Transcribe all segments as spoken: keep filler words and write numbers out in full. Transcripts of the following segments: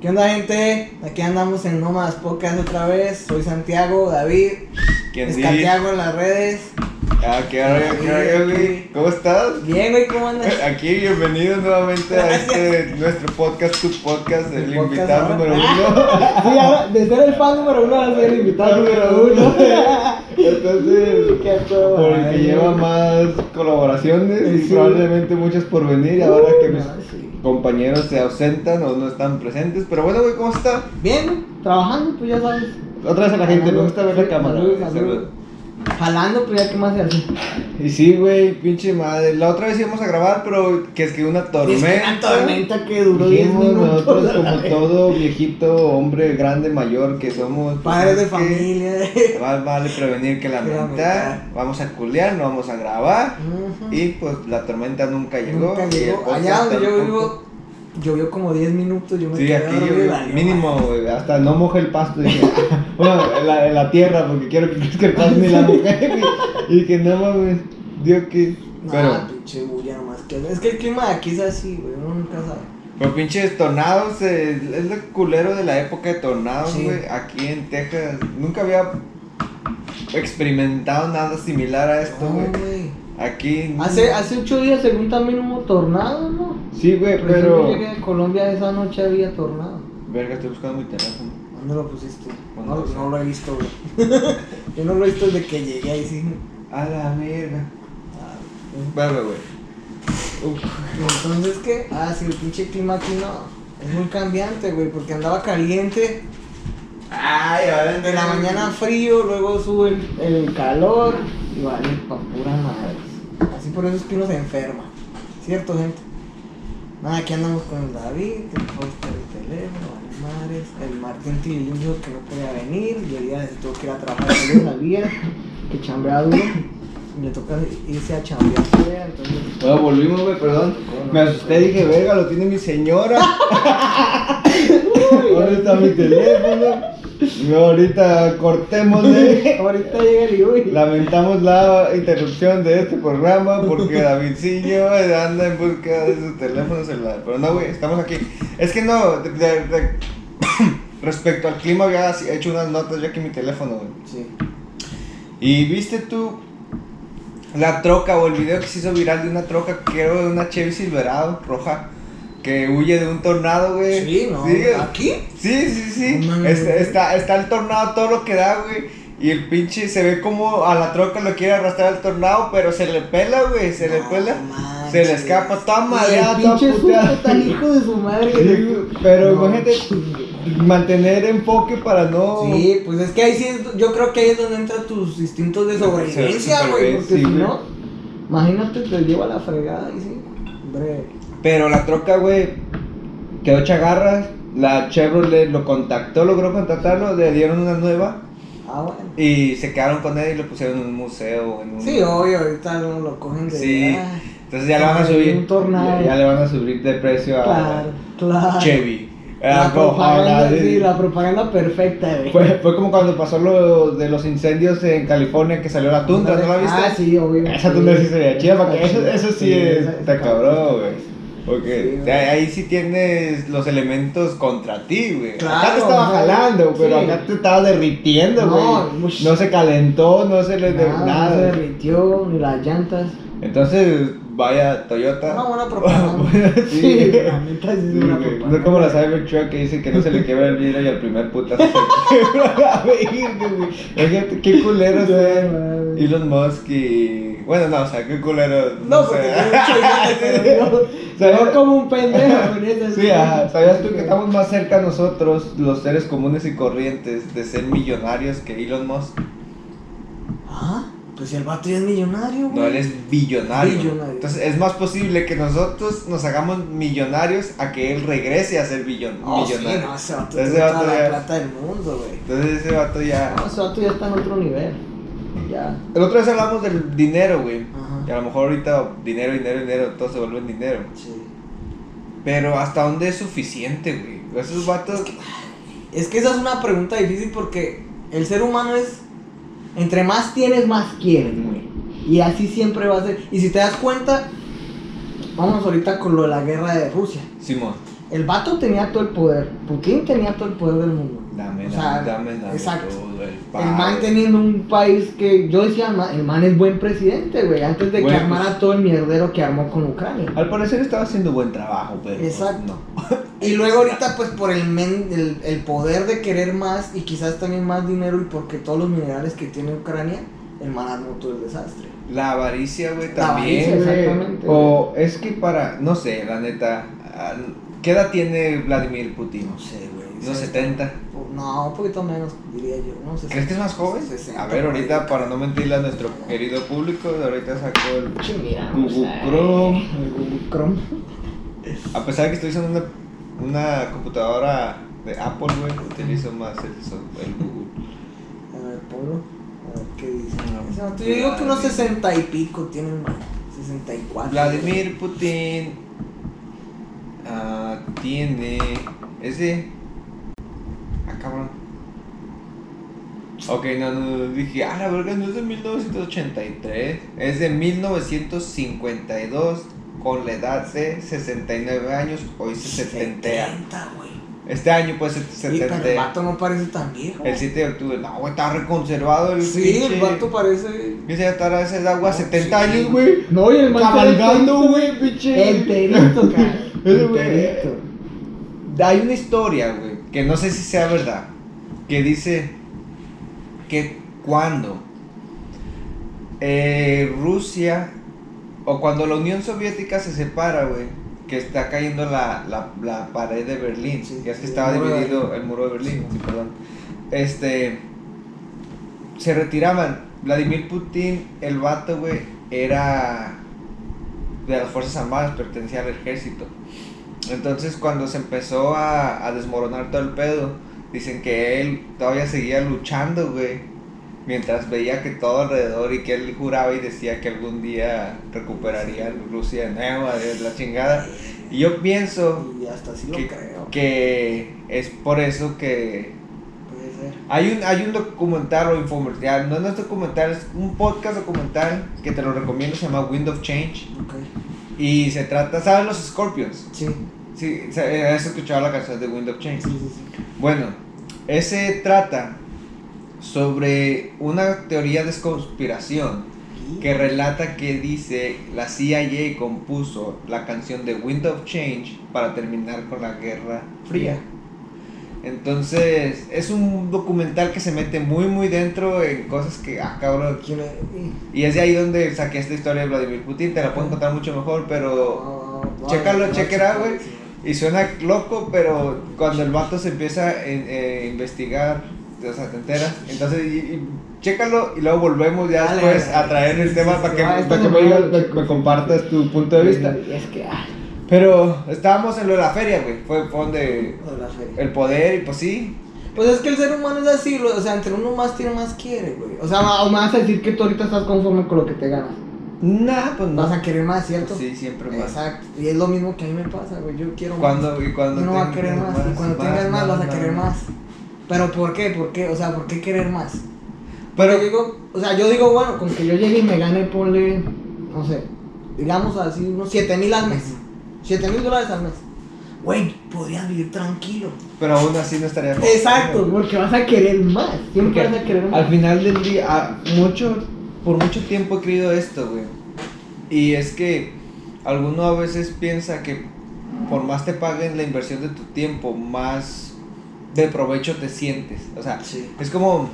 ¿Qué onda, gente? Aquí andamos en Nómadas Podcast otra vez. Soy Santiago, David. ¿Quién es? Santiago en las redes. Ah, qué rollo, qué rollo, ¿cómo estás? Bien, güey, ¿cómo andas? Aquí, bienvenidos nuevamente a este, nuestro podcast, tu podcast, el, el podcast invitado no? número uno. Sí, ahora, de ser el fan número uno, ahora soy el invitado número uno. Entonces, porque Ay, lleva más colaboraciones sí. y probablemente muchas por venir, ahora uh, que mis no, sí. compañeros se ausentan o no están presentes. Pero bueno, güey, ¿cómo está? Bien, trabajando, pues ya sabes. Otra vez a la gente, Jalando. Me gusta ver la cámara. Salud, salud. Jalando, pues ya qué más se hace. Y sí, güey, pinche madre. La otra vez íbamos a grabar, pero que es que una tormenta. Es que una tormenta que duró diez minutos. Nosotros, como todo viejito, hombre grande, mayor que somos. Padres de familia. Más vale prevenir que lamentar. Vamos a culear, no vamos a grabar. Uh-huh. Y pues la tormenta nunca llegó. Nunca llegó. Allá donde yo vivo. Llovió como diez minutos, yo me sí, quedé aquí dormido, yo, mínimo, wey, hasta no mojé el pasto. Dije, bueno, la, la tierra, porque quiero que crezca el pasto ni la mojé. Y dije, no mames, Dios que. Nah, pero, pinche bulla nomás. Que, es que el clima de aquí es así, güey, uno nunca sabe. Pero pinches tornados, eh, es el culero de la época de tornados, güey. Sí. Aquí en Texas, nunca había experimentado nada similar a esto, güey. No, Aquí. Hace hace ocho días, según también hubo tornado, ¿no? Sí, güey, pero. Yo llegué a Colombia, esa noche había tornado. Verga, estoy buscando mi teléfono. ¿Dónde lo pusiste? No, lo, no lo he visto, güey. Yo no lo he visto desde que llegué ahí, sí. A la verga. Verga, güey. Entonces, ¿qué? Ah, sí, el pinche clima aquí no. Es muy cambiante, güey, porque andaba caliente. Ay, vale. De la mañana frío, luego sube el, el calor. Y vale, pa' pura madre. Así por eso es que uno se enferma, ¿cierto, gente? Nada, aquí andamos con el David, que nos falta el teléfono, las madres, el Martín Tirilluño que no podía venir, y Elías se tuvo que ir a trabajar en la vía, que chambea duro, y le toca irse a chambear fuera, entonces... Bueno, volvimos, güey, perdón, me asusté, dije, verga, lo tiene mi señora, ¿dónde está mi teléfono? No, ahorita cortémosle. Ahorita llega el Uy. Lamentamos la interrupción de este programa porque Davidcillo anda en busca de su teléfono celular. Pero no, güey, estamos aquí. Es que no, de, de, de, respecto al clima había hecho unas notas yo aquí en mi teléfono, güey. Sí. Y viste tú la troca o el video que se hizo viral de una troca, creo, de una Chevy Silverado roja. Que huye de un tornado, güey. Sí, no. ¿Sí? ¿Aquí? Sí, sí, sí. No, no, está, está, está el tornado todo lo que da, güey. Y el pinche se ve como a la troca lo quiere arrastrar el tornado, pero se le pela, güey. Se no, le pela. Manches. Se le escapa, está madreada, toda puteada. Está hijo de su madre. Sí, pero no, imagínate, mantener enfoque para no. Sí, pues es que ahí sí, es, yo creo que ahí es donde entran tus instintos de sobrevivencia, güey. Porque sí, si no, imagínate, te lleva la fregada y sí. Hombre. Pero la troca, güey, quedó chagarras, la Chevrolet lo contactó, logró contactarlo, le dieron una nueva. Ah, bueno. Y se quedaron con él y lo pusieron en un museo. En un... Sí, obvio, ahorita no lo cogen de... Sí, ah, entonces ya le van a subir, un tornado. Ya, ya le van a subir de precio a claro, claro. Chevy. La, la, propaganda, propaganda, sí, la propaganda perfecta, güey. Fue, fue como cuando pasó lo de los incendios en California que salió la Tundra, ¿no la viste? Ah, sí, obvio. Esa Tundra sí, sí se veía chida, porque eso, eso sí, sí es, esa, está cabrón, güey. Porque sí, ahí sí tienes los elementos contra ti, güey. Claro, acá te estaba jalando, pero sí. acá te estaba derritiendo, güey. No, no se calentó, no se le nada, nada. No se derritió, ni las llantas. Entonces, vaya Toyota. Una buena propaganda. Sí, sí, la neta sí es una sí, propaganda. No es como la Cybertruck que dice que no se le quiebra el vidrio y al primer puta se quiebra la verga, güey. Fíjate, qué culero es Elon Musk y... Bueno, no, o sea, qué culero. No, no porque tiene mucho dinero. No como un pendejo. Sí, ajá. ¿Sabías tú que estamos más cerca a nosotros, los seres comunes y corrientes, de ser millonarios que Elon Musk? Ah, pues el vato ya es millonario, güey. No, él es billonario. billonario. Entonces es más posible que nosotros nos hagamos millonarios a que él regrese a ser billon- oh, millonario. Sí, no, ese vato tiene toda la ya... plata del mundo, güey. Entonces ese vato ya... No, ese vato ya está en otro nivel. Ya. El otro vez hablamos del dinero, güey. Y a lo mejor ahorita dinero, dinero, dinero, todo se vuelve en dinero. Sí. Pero ¿hasta dónde es suficiente, güey? Esos vatos... Es que, es que esa es una pregunta difícil porque el ser humano es... Entre más tienes, más quieres, güey. Y así siempre va a ser. Y si te das cuenta... Vamos ahorita con lo de la guerra de Rusia. Simón. El vato tenía todo el poder. Putin tenía todo el poder del mundo. Dame, o sea, dame, dame, dame exacto. Todo el, el man teniendo un país que yo decía, el man es buen presidente, güey, antes de bueno, que armara pues, todo el mierdero que armó con Ucrania. Al parecer estaba haciendo buen trabajo, pero exacto. No. Y luego ahorita pues por el, men, el, el poder de querer más y quizás también más dinero y porque todos los minerales que tiene Ucrania, el man armó todo el desastre. La avaricia, güey, también. La avaricia, exactamente. O es que para, no sé, la neta... ¿Qué edad tiene Vladimir Putin? No sé, güey. ¿Unos setenta? No, un poquito menos, diría yo. No sé. ¿Crees que es más joven? sesenta, a ver, ahorita, para no mentirle a nuestro querido público, ahorita sacó el Google Chrome. El Google Chrome. A pesar de que estoy usando una, una computadora de Apple, güey, utilizo más el, el Google. A ver, Polo, a ver qué dice. No, yo digo que unos sesenta y pico tienen, sesenta y cuatro. Vladimir Putin... Uh, tiene ese. Ah, cabrón. Ok, no, no, no, dije, ah, la verga, no es de mil novecientos ochenta y tres, es de mil novecientos cincuenta y dos, con la edad de sesenta y nueve años, hoy se setentea. Este año puede ser setenta. Sí, pero el vato no parece tan viejo. El siete de octubre, no, güey, está reconservado el sí, pinche. El vato parece. Dice ya estará ese agua, no, setenta sí, años, güey. No, y el man cabalgando, güey, pinche. Enterito, cara. Enterito. Hay una historia, güey, que no sé si sea verdad, que dice que cuando eh, Rusia o cuando la Unión Soviética se separa, güey, que está cayendo la, la, la pared de Berlín, sí, que es que estaba dividido el muro de Berlín, sí, perdón. Este, se retiraban. Vladimir Putin, el vato, güey, era de las fuerzas armadas, pertenecía al ejército. Entonces cuando se empezó a, a desmoronar todo el pedo, dicen que él todavía seguía luchando, güey, mientras veía que todo alrededor, y que él juraba y decía que algún día recuperaría Rusia de nuevo, de la chingada. Y yo pienso y hasta así que, lo creo. Que es por eso que puede ser. Hay un, hay un documental o infomercial, no, no es documental, es un podcast documental que te lo recomiendo, se llama Wind of Change. Okay. Y se trata, ¿sabes los Scorpions? Sí. Sí, has escuchado la canción de Wind of Change. Sí, sí, sí. Bueno, ese trata sobre una teoría de conspiración que relata que dice la C I A compuso la canción de Wind of Change para terminar con la Guerra Fría. Entonces es un documental que se mete muy muy dentro en cosas que ah cabrón, y es de ahí donde saqué esta historia de Vladimir Putin. Te la puedo contar mucho mejor, pero uh, vale, chécalo, no, chequera, güey. Y suena loco, pero cuando el vato se empieza a eh, investigar, o sea, te enteras. Entonces, y, y, chécalo y luego volvemos ya dale, después dale, a traer dale, el tema sí, para que, ah, para que me, digas, me, me compartas tu punto de vista. Es que, ah. Pero estábamos en lo de la feria, güey. Fue, fue donde el poder, y pues sí. Pues es que el ser humano es así, lo, o sea, entre uno más tiene, más quiere, güey. O sea, o me vas a decir que tú ahorita estás conforme con lo que te ganas. Nah, pues no. Vas a querer más, ¿cierto? Pues sí, siempre más. Exacto. Y es lo mismo que a mí me pasa, güey. Yo quiero más. Cuando, y cuando uno va a querer más, más, y cuando más, tengas más, más vas a querer más. Pero ¿por qué? ¿Por qué? O sea, ¿por qué querer más? Pero yo digo, o sea, yo digo, bueno, con que yo llegue y me gane, ponle, no sé, digamos así, unos siete mil al mes, siete mil dólares al mes. Güey, podrías vivir tranquilo. Pero aún así no estaría tranquilo. Exacto, porque vas a querer más, siempre vas a querer más. Al final del día, mucho, por mucho tiempo he creído esto, güey. Y es que alguno a veces piensa que por más te paguen la inversión de tu tiempo, más de provecho te sientes, o sea, sí. Es como,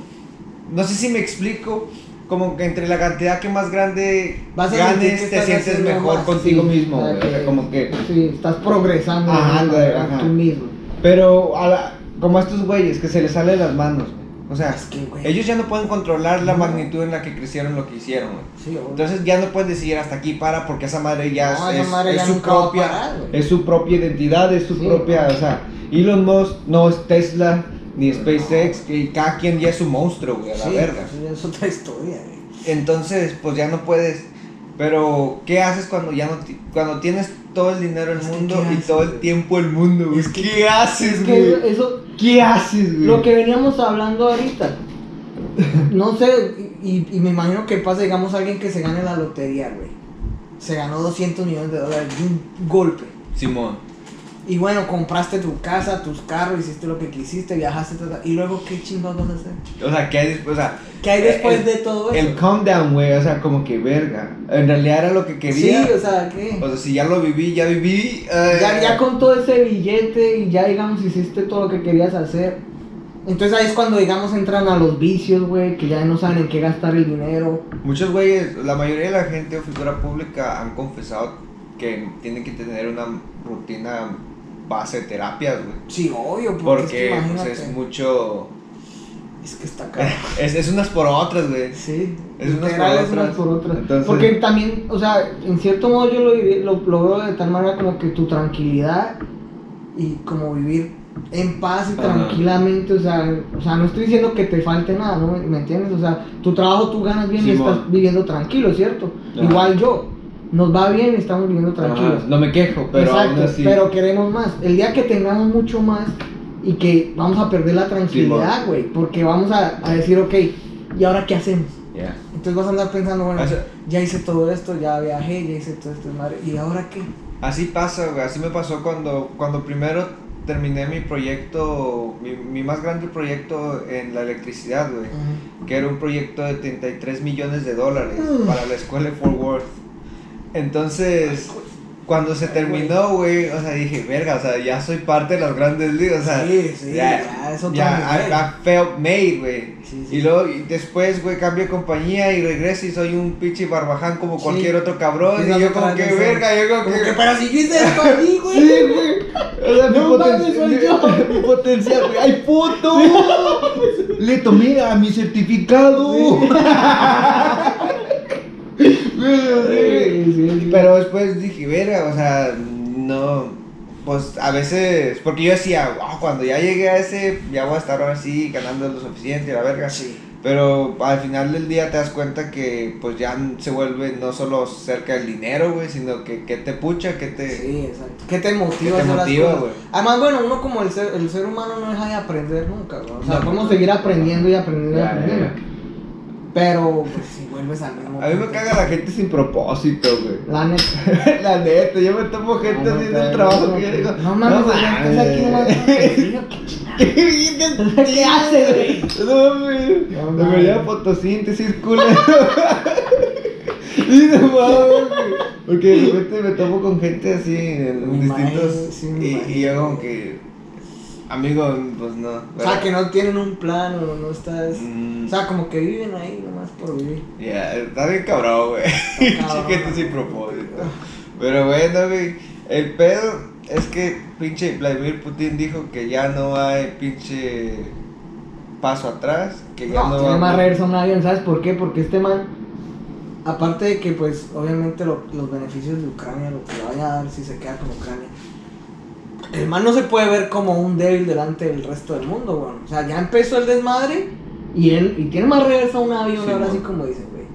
no sé si me explico, como que entre la cantidad que más grande vas a ganes te sientes mejor más contigo sí, mismo, güey, que, o sea, como que sí, estás progresando, ajá, mismo, güey, ajá. Tú mismo. Pero a la, como a estos güeyes que se les sale de las manos, güey. O sea, es que, güey, ellos ya no pueden controlar la no. magnitud en la que crecieron lo que hicieron, güey. Sí, entonces ya no pueden decidir hasta aquí para, porque esa madre ya no, es, madre es ya su propia, parar, es su propia identidad, es su sí, propia, güey. O sea, Elon Musk no es Tesla ni SpaceX, no. Y cada quien ya es un monstruo, güey, a la sí, verga. Es otra historia, güey. Entonces, pues ya no puedes. Pero, ¿qué haces cuando ya no ti, cuando tienes todo el dinero del mundo y haces, todo el güey? tiempo del mundo, güey? Es que, ¿Qué haces, güey? Es que eso, ¿Qué haces, güey? Lo que veníamos hablando ahorita. No sé, y, y me imagino que pasa, digamos, alguien que se gane la lotería, güey. Se ganó doscientos millones de dólares de un golpe. Simón. Y bueno, compraste tu casa, tus carros, hiciste lo que quisiste, viajaste, tata, y luego, ¿qué chingados vas a hacer? O sea, ¿qué hay después? O sea, ¿qué hay después el, de todo eso? El countdown, güey, o sea, como que verga. En realidad era lo que quería. Sí, o sea, ¿qué? O sea, si ya lo viví, ya viví. Uh... Ya, ya con todo ese billete y ya, digamos, hiciste todo lo que querías hacer. Entonces ahí es cuando, digamos, entran a los vicios, güey, que ya no saben en qué gastar el dinero. Muchos güeyes, la mayoría de la gente o figura pública han confesado que tienen que tener una rutina base de terapias, güey. Sí, obvio, porque, porque es, que pues, es mucho. Es que está caro. es, es unas por otras, güey. Sí. Es unas por otras. Unas por otras. Entonces... Porque también, o sea, en cierto modo yo lo, viví, lo, lo veo de tal manera como que tu tranquilidad y como vivir en paz y tranquilamente, o sea, o sea, no estoy diciendo que te falte nada, ¿no? ¿Me entiendes? O sea, tu trabajo tú ganas bien, Simón, y estás viviendo tranquilo, ¿cierto? Ajá. Igual yo, nos va bien y estamos viviendo tranquilos. Ajá. No me quejo, pero exacto, aún así... pero queremos más. El día que tengamos mucho más y que vamos a perder la tranquilidad, güey, porque vamos a, a decir, ok, ¿y ahora qué hacemos? Yeah. Entonces vas a andar pensando, bueno, así... ya hice todo esto, ya viajé, ya hice todo esto, madre, ¿y ahora qué? Así pasa, güey, así me pasó cuando, cuando primero... terminé mi proyecto, mi, mi más grande proyecto en la electricidad, güey, uh-huh, que era un proyecto de treinta y tres millones de dólares uh-huh, para la escuela de Fort Worth. Entonces, cuando se terminó, güey, o sea, dije, verga, o sea, ya soy parte de las grandes ligas, o sea, sí, sí, ya, ya, ya I, I felt made, güey. Sí, sí. Y luego, y después, güey, cambio de compañía y regreso y soy un pinche barbaján como cualquier sí, otro cabrón. Y yo como que, verga, yo como, como que... que para si hiciste esto a mí, güey. Sí, güey. O sea, no, mi mames, soy yo. Mi potencial, güey. ¡Ay, puto! Le tomé a mi certificado. Sí. Sí, sí, sí. Pero después dije, verga, o sea, no, pues a veces, porque yo decía, oh, cuando ya llegué a ese, ya voy a estar ahora sí, ganando lo suficiente, la verga, sí. Pero al final del día te das cuenta que pues ya se vuelve no solo cerca del dinero, güey, sino que, que te pucha, que te... Sí, exacto, que te motiva, que te motiva, güey. Además, bueno, uno como el ser, el ser humano no deja de aprender nunca, güey, o sea, no, podemos no, seguir aprendiendo y aprendiendo y aprendiendo. Ya, ya. Pero, pues, si vuelves al mismo... A mí me caga la gente sin propósito, güey. La neta. La neta, yo me tomo gente haciendo el trabajo que yo digo... No mames, estás aquí nomás... ¿Qué haces, güey? No mames, me veía fotosíntesis, culero. Y no mames, güey. Porque de repente me tomo con gente así, en distintos... Y yo como que... Amigo, pues no. ¿Verdad? O sea, que no tienen un plan o no estás... Mm. O sea, como que viven ahí nomás por vivir. Ya, yeah, está bien cabrón, güey. Chiquete sin propósito. Pero bueno, güey, el pedo es que pinche Vladimir Putin dijo que ya no hay pinche paso atrás, que ya no, no va a... No, regresó a un avión, ¿sabes por qué? Porque este man, aparte de que, pues, obviamente lo, los beneficios de Ucrania, lo que vaya a dar si se queda con Ucrania... El man no se puede ver como un débil delante del resto del mundo, güey. Bueno. O sea, ya empezó el desmadre y él y tiene más reversa un avión, sí, ahora bueno, así como dicen, güey.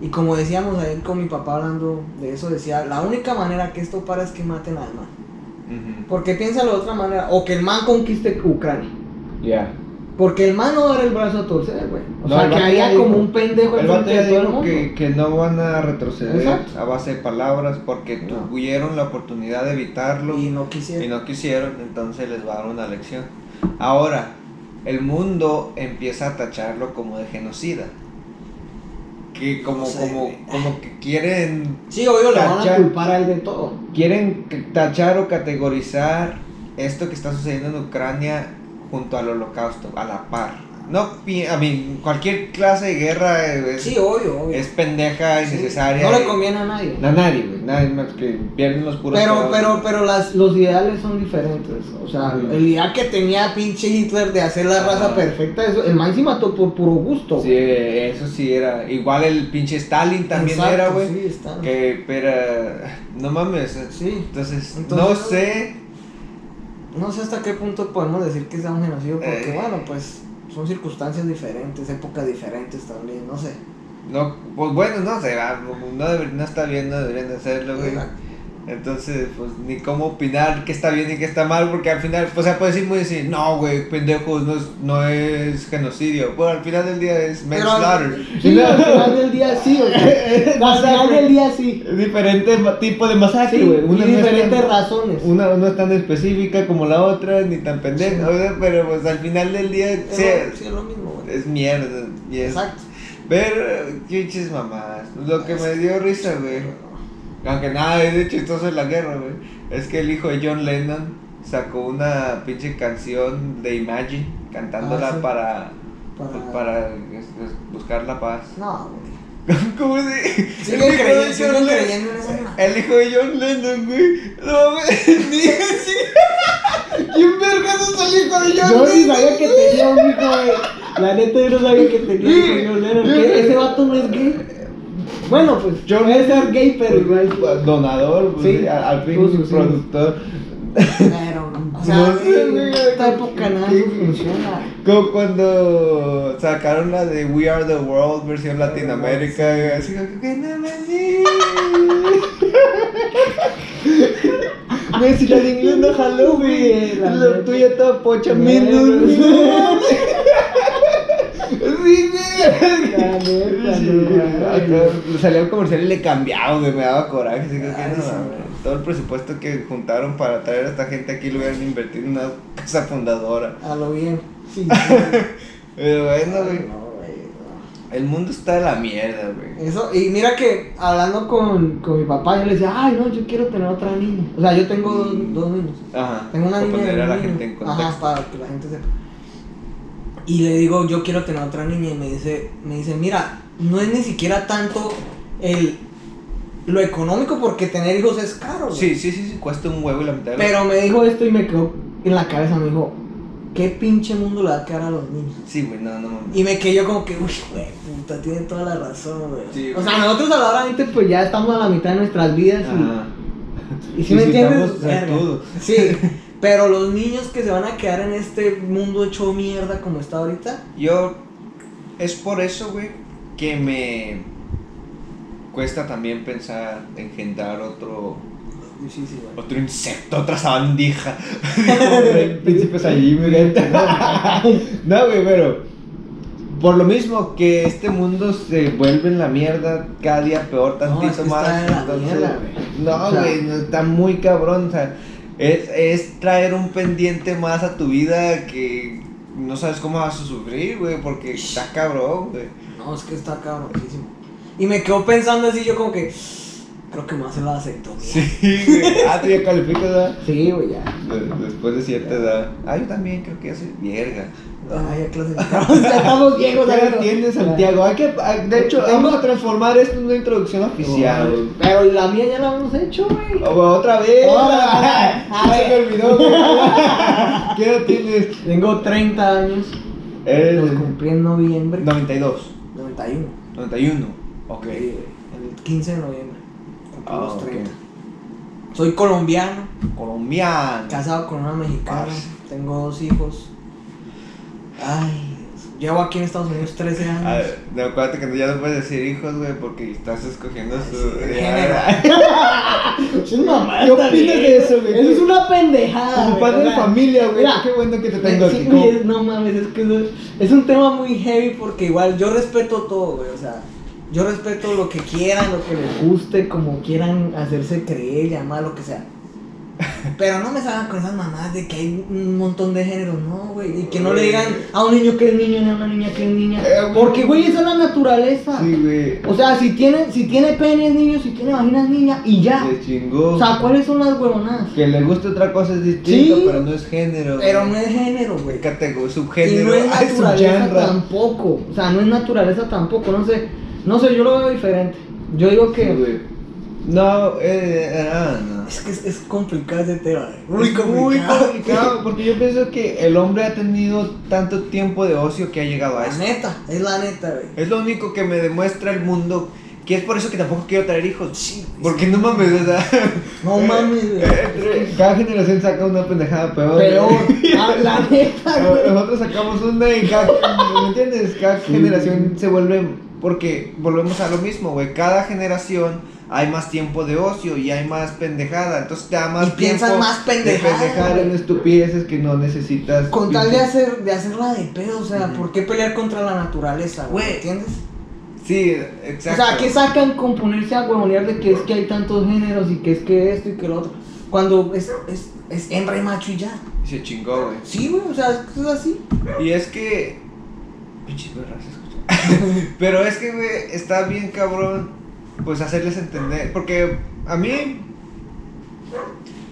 Y como decíamos ayer con mi papá hablando de eso, decía, la única manera que esto para es que maten al man. Uh-huh. Porque piénsalo de otra manera, o que el man conquiste Ucrania. Ya. Yeah. Porque el man no dará el brazo a torcer, güey. O no, sea, que haya como un pendejo en frente de todo el mundo. Que, que no van a retroceder. Exacto. A base de palabras, porque no tuvieron la oportunidad de evitarlo. Y no quisieron. Y no quisieron, entonces les va a dar una lección. Ahora, el mundo empieza a tacharlo como de genocida. Que como, no sé, como, como que quieren... Sí, obvio, tachar, le van a culpar a él de todo. Quieren tachar o categorizar esto que está sucediendo en Ucrania... junto al holocausto, a la par. No, a mí, cualquier clase de guerra es, sí, obvio, obvio, es pendeja, innecesaria. Sí, no le conviene a nadie. A nadie, güey, nadie más que pierden los puros. Pero, caos, pero, pero las, los ideales son diferentes. O sea, sí, el ideal que tenía pinche Hitler de hacer la raza ah, perfecta, eso, el man sí mató por puro gusto. Sí, güey, eso sí era. Igual el pinche Stalin también. Exacto, era, güey. Sí, Stalin. Que, pero, no mames. Sí. Entonces, Entonces no sé. No sé hasta qué punto podemos decir que sea un genocidio, porque eh, bueno, pues son circunstancias diferentes, épocas diferentes también, no sé. No, pues bueno, no sé, no, no, deber, no está bien, no deberían hacerlo, güey. Exacto. Entonces, pues, ni cómo opinar qué está bien y qué está mal, porque al final, pues, o sea, puede decir muy decir, no, güey, pendejos, no es, no es genocidio. Bueno, al final del día es manslaughter. Sí, no, al final del día sí, o sea, al final del día sí. Diferente tipo de masacre, güey. Sí, y diferentes no tan, razones. Una no es tan específica como la otra, ni tan pendeja, sí, ¿no? Pero, pues, al final del día es, sí, sí, es lo mismo, güey. Es mierda. Yes. Exacto. Pero, chiches mamás, lo que me dio risa, güey. Aunque nada, es de chistoso en la guerra, güey. Es que el hijo de John Lennon sacó una pinche canción de Imagine cantándola ah, sí. para, para para buscar la paz. No, güey. ¿Cómo se? Sí, el, hijo creyendo, sí, creyendo, el hijo de John Lennon, güey. No, ni así. ¿Quién verga es el hijo de John Lennon? Yo ni sabía que tenía un hijo, güey. La neta, yo no sabía que tenía un hijo de John Lennon. Ese vato no es gay. Bueno, pues yo no es ser gay, pero igual donador, pues, sí, al, al fin pues, sí, productor. Pero, o sea, no sé, en esta época nada funciona. Como cuando sacaron la de We Are the World versión Latinoamérica, así que no me digas. Si la de inglés no jaló, güey. La tuya estaba pocha menos. Sí, sí. Salía un comercial y le cambiaba, güey, me daba coraje. Así que, ah, que no, sí, todo el presupuesto que juntaron para traer a esta gente aquí lo hubieran invertido en una casa fundadora. A lo bien. Sí, sí. Pero bueno, güey. No, el mundo está de la mierda, güey. Eso, y mira que hablando con, con mi papá, yo le decía, ay, no, yo quiero tener otra niña. O sea, yo tengo dos, dos niños. Ajá. Tengo una niña. Para poner a la gente en contexto. Ajá, para que la gente sepa. Y le digo, yo quiero tener otra niña. Y me dice, me dice, mira, no es ni siquiera tanto el lo económico, porque tener hijos es caro, güey. Sí, sí, sí, sí, cuesta un huevo y la mitad. Pero me dijo esto y me quedó en la cabeza, me dijo, ¿qué pinche mundo le va a quedar a los niños? Sí, güey, no, no, no. Y me quedé yo como que, uy, güey, puta, tiene toda la razón, güey. Sí, o sea, nosotros a la hora de antes, pues ya estamos a la mitad de nuestras vidas. Ah. Y, y si me entiendes, todo. Sí. Pero los niños que se van a quedar en este mundo hecho mierda como está ahorita. Yo, es por eso, güey, que me cuesta también pensar engendrar otro, sí, sí, güey, otro insecto, otra sabandija. Principios allí, güey. No, güey, pero por lo mismo que este mundo se vuelve en la mierda, cada día peor, tantito no, es que más. Entonces, mierda, güey. No, o sea, güey, está muy cabrón, o sea. Es, es traer un pendiente más a tu vida que no sabes cómo vas a sufrir, güey, porque está cabrón, güey. No, es que está cabronísimo. Y me quedo pensando así, yo como que, creo que más se la acepto. Sí, güey. Ah, ¿tú ya calificas, edad? Sí, güey, ya. De, después de cierta edad. Ah, yo también creo que ya soy mierda. Ah, ya clasificamos. Ya estamos viejos, ya entiendes, Santiago. Hay que, hay, de hecho, vamos a transformar esto en una introducción oficial. No, pero la mía ya la hemos hecho, güey. Otra vez. Otra. Ay, me olvidó, güey. ¿Qué edad tienes? Tengo treinta años. El... Los cumplí en noviembre. noventa y dos. noventa y uno. noventa y uno, ok. Sí, el quince de noviembre. Cumplí oh, los treinta. Okay. Soy colombiano. Colombiano. Casado con una mexicana. Pars. Tengo dos hijos. Ay, llevo aquí en Estados Unidos trece años. A ver, no, acuérdate que ya no puedes decir hijos, güey, porque estás escogiendo ay, su... Sí, ¿qué mamá? ¿Qué opinas de eso, güey? Eso es una pendejada. Como padre de familia, güey. Qué bueno que te tengo aquí. Sí, no mames, es que es, es un tema muy heavy porque igual yo respeto todo, güey, o sea, yo respeto lo que quieran, lo que les guste, como quieran hacerse creer, llamar, lo que sea. Pero no me salgan con esas mamás de que hay un montón de géneros, no, güey. Y que no le digan a un niño que es niño y a una niña que es niña. Porque, güey, esa es la naturaleza. Sí, güey. O sea, si tiene, si tiene pene es niño, si tiene vagina es niña y ya. Se chingó. O sea, ¿cuáles son las huevonadas? Que le guste otra cosa es distinto, sí, pero no es género. Pero güey, no es género, güey. Categoría, subgénero. Y no es naturaleza tampoco. O sea, no es naturaleza tampoco. No sé, no sé, yo lo veo diferente. Yo digo que... Sí, güey. No, eh, ah, no. Es que es, es complicado ese tema. Muy es complicado. Muy complicado, porque yo pienso que el hombre ha tenido tanto tiempo de ocio que ha llegado a eso. La neta, es la neta, güey. Es lo único que me demuestra el mundo, que es por eso que tampoco quiero traer hijos. Sí. Porque no mames, ¿verdad? No mames, güey. Cada generación saca una pendejada peor. Peor, la neta, güey. Nosotros sacamos una y cada, ¿me entiendes? Cada sí, generación se vuelve, porque volvemos a lo mismo, güey. Cada generación hay más tiempo de ocio y hay más pendejada, entonces te da más y tiempo más pendejada, de pendejar en estupideces que no necesitas. Con pintar. Tal de hacer, de hacerla de pedo, o sea, uh-huh. ¿por qué pelear contra la naturaleza, güey? ¿Entiendes? Sí, exacto. O sea, ¿qué sacan con ponerse a huevonear de que es que hay tantos géneros y que es que esto y que lo otro? Cuando es, es, es hembra y macho y ya. Y se chingó, güey. Sí, güey, o sea, es así. Y es que... pinches perras, escucha. Pero es que, güey, está bien cabrón, pues, hacerles entender. Porque a mí...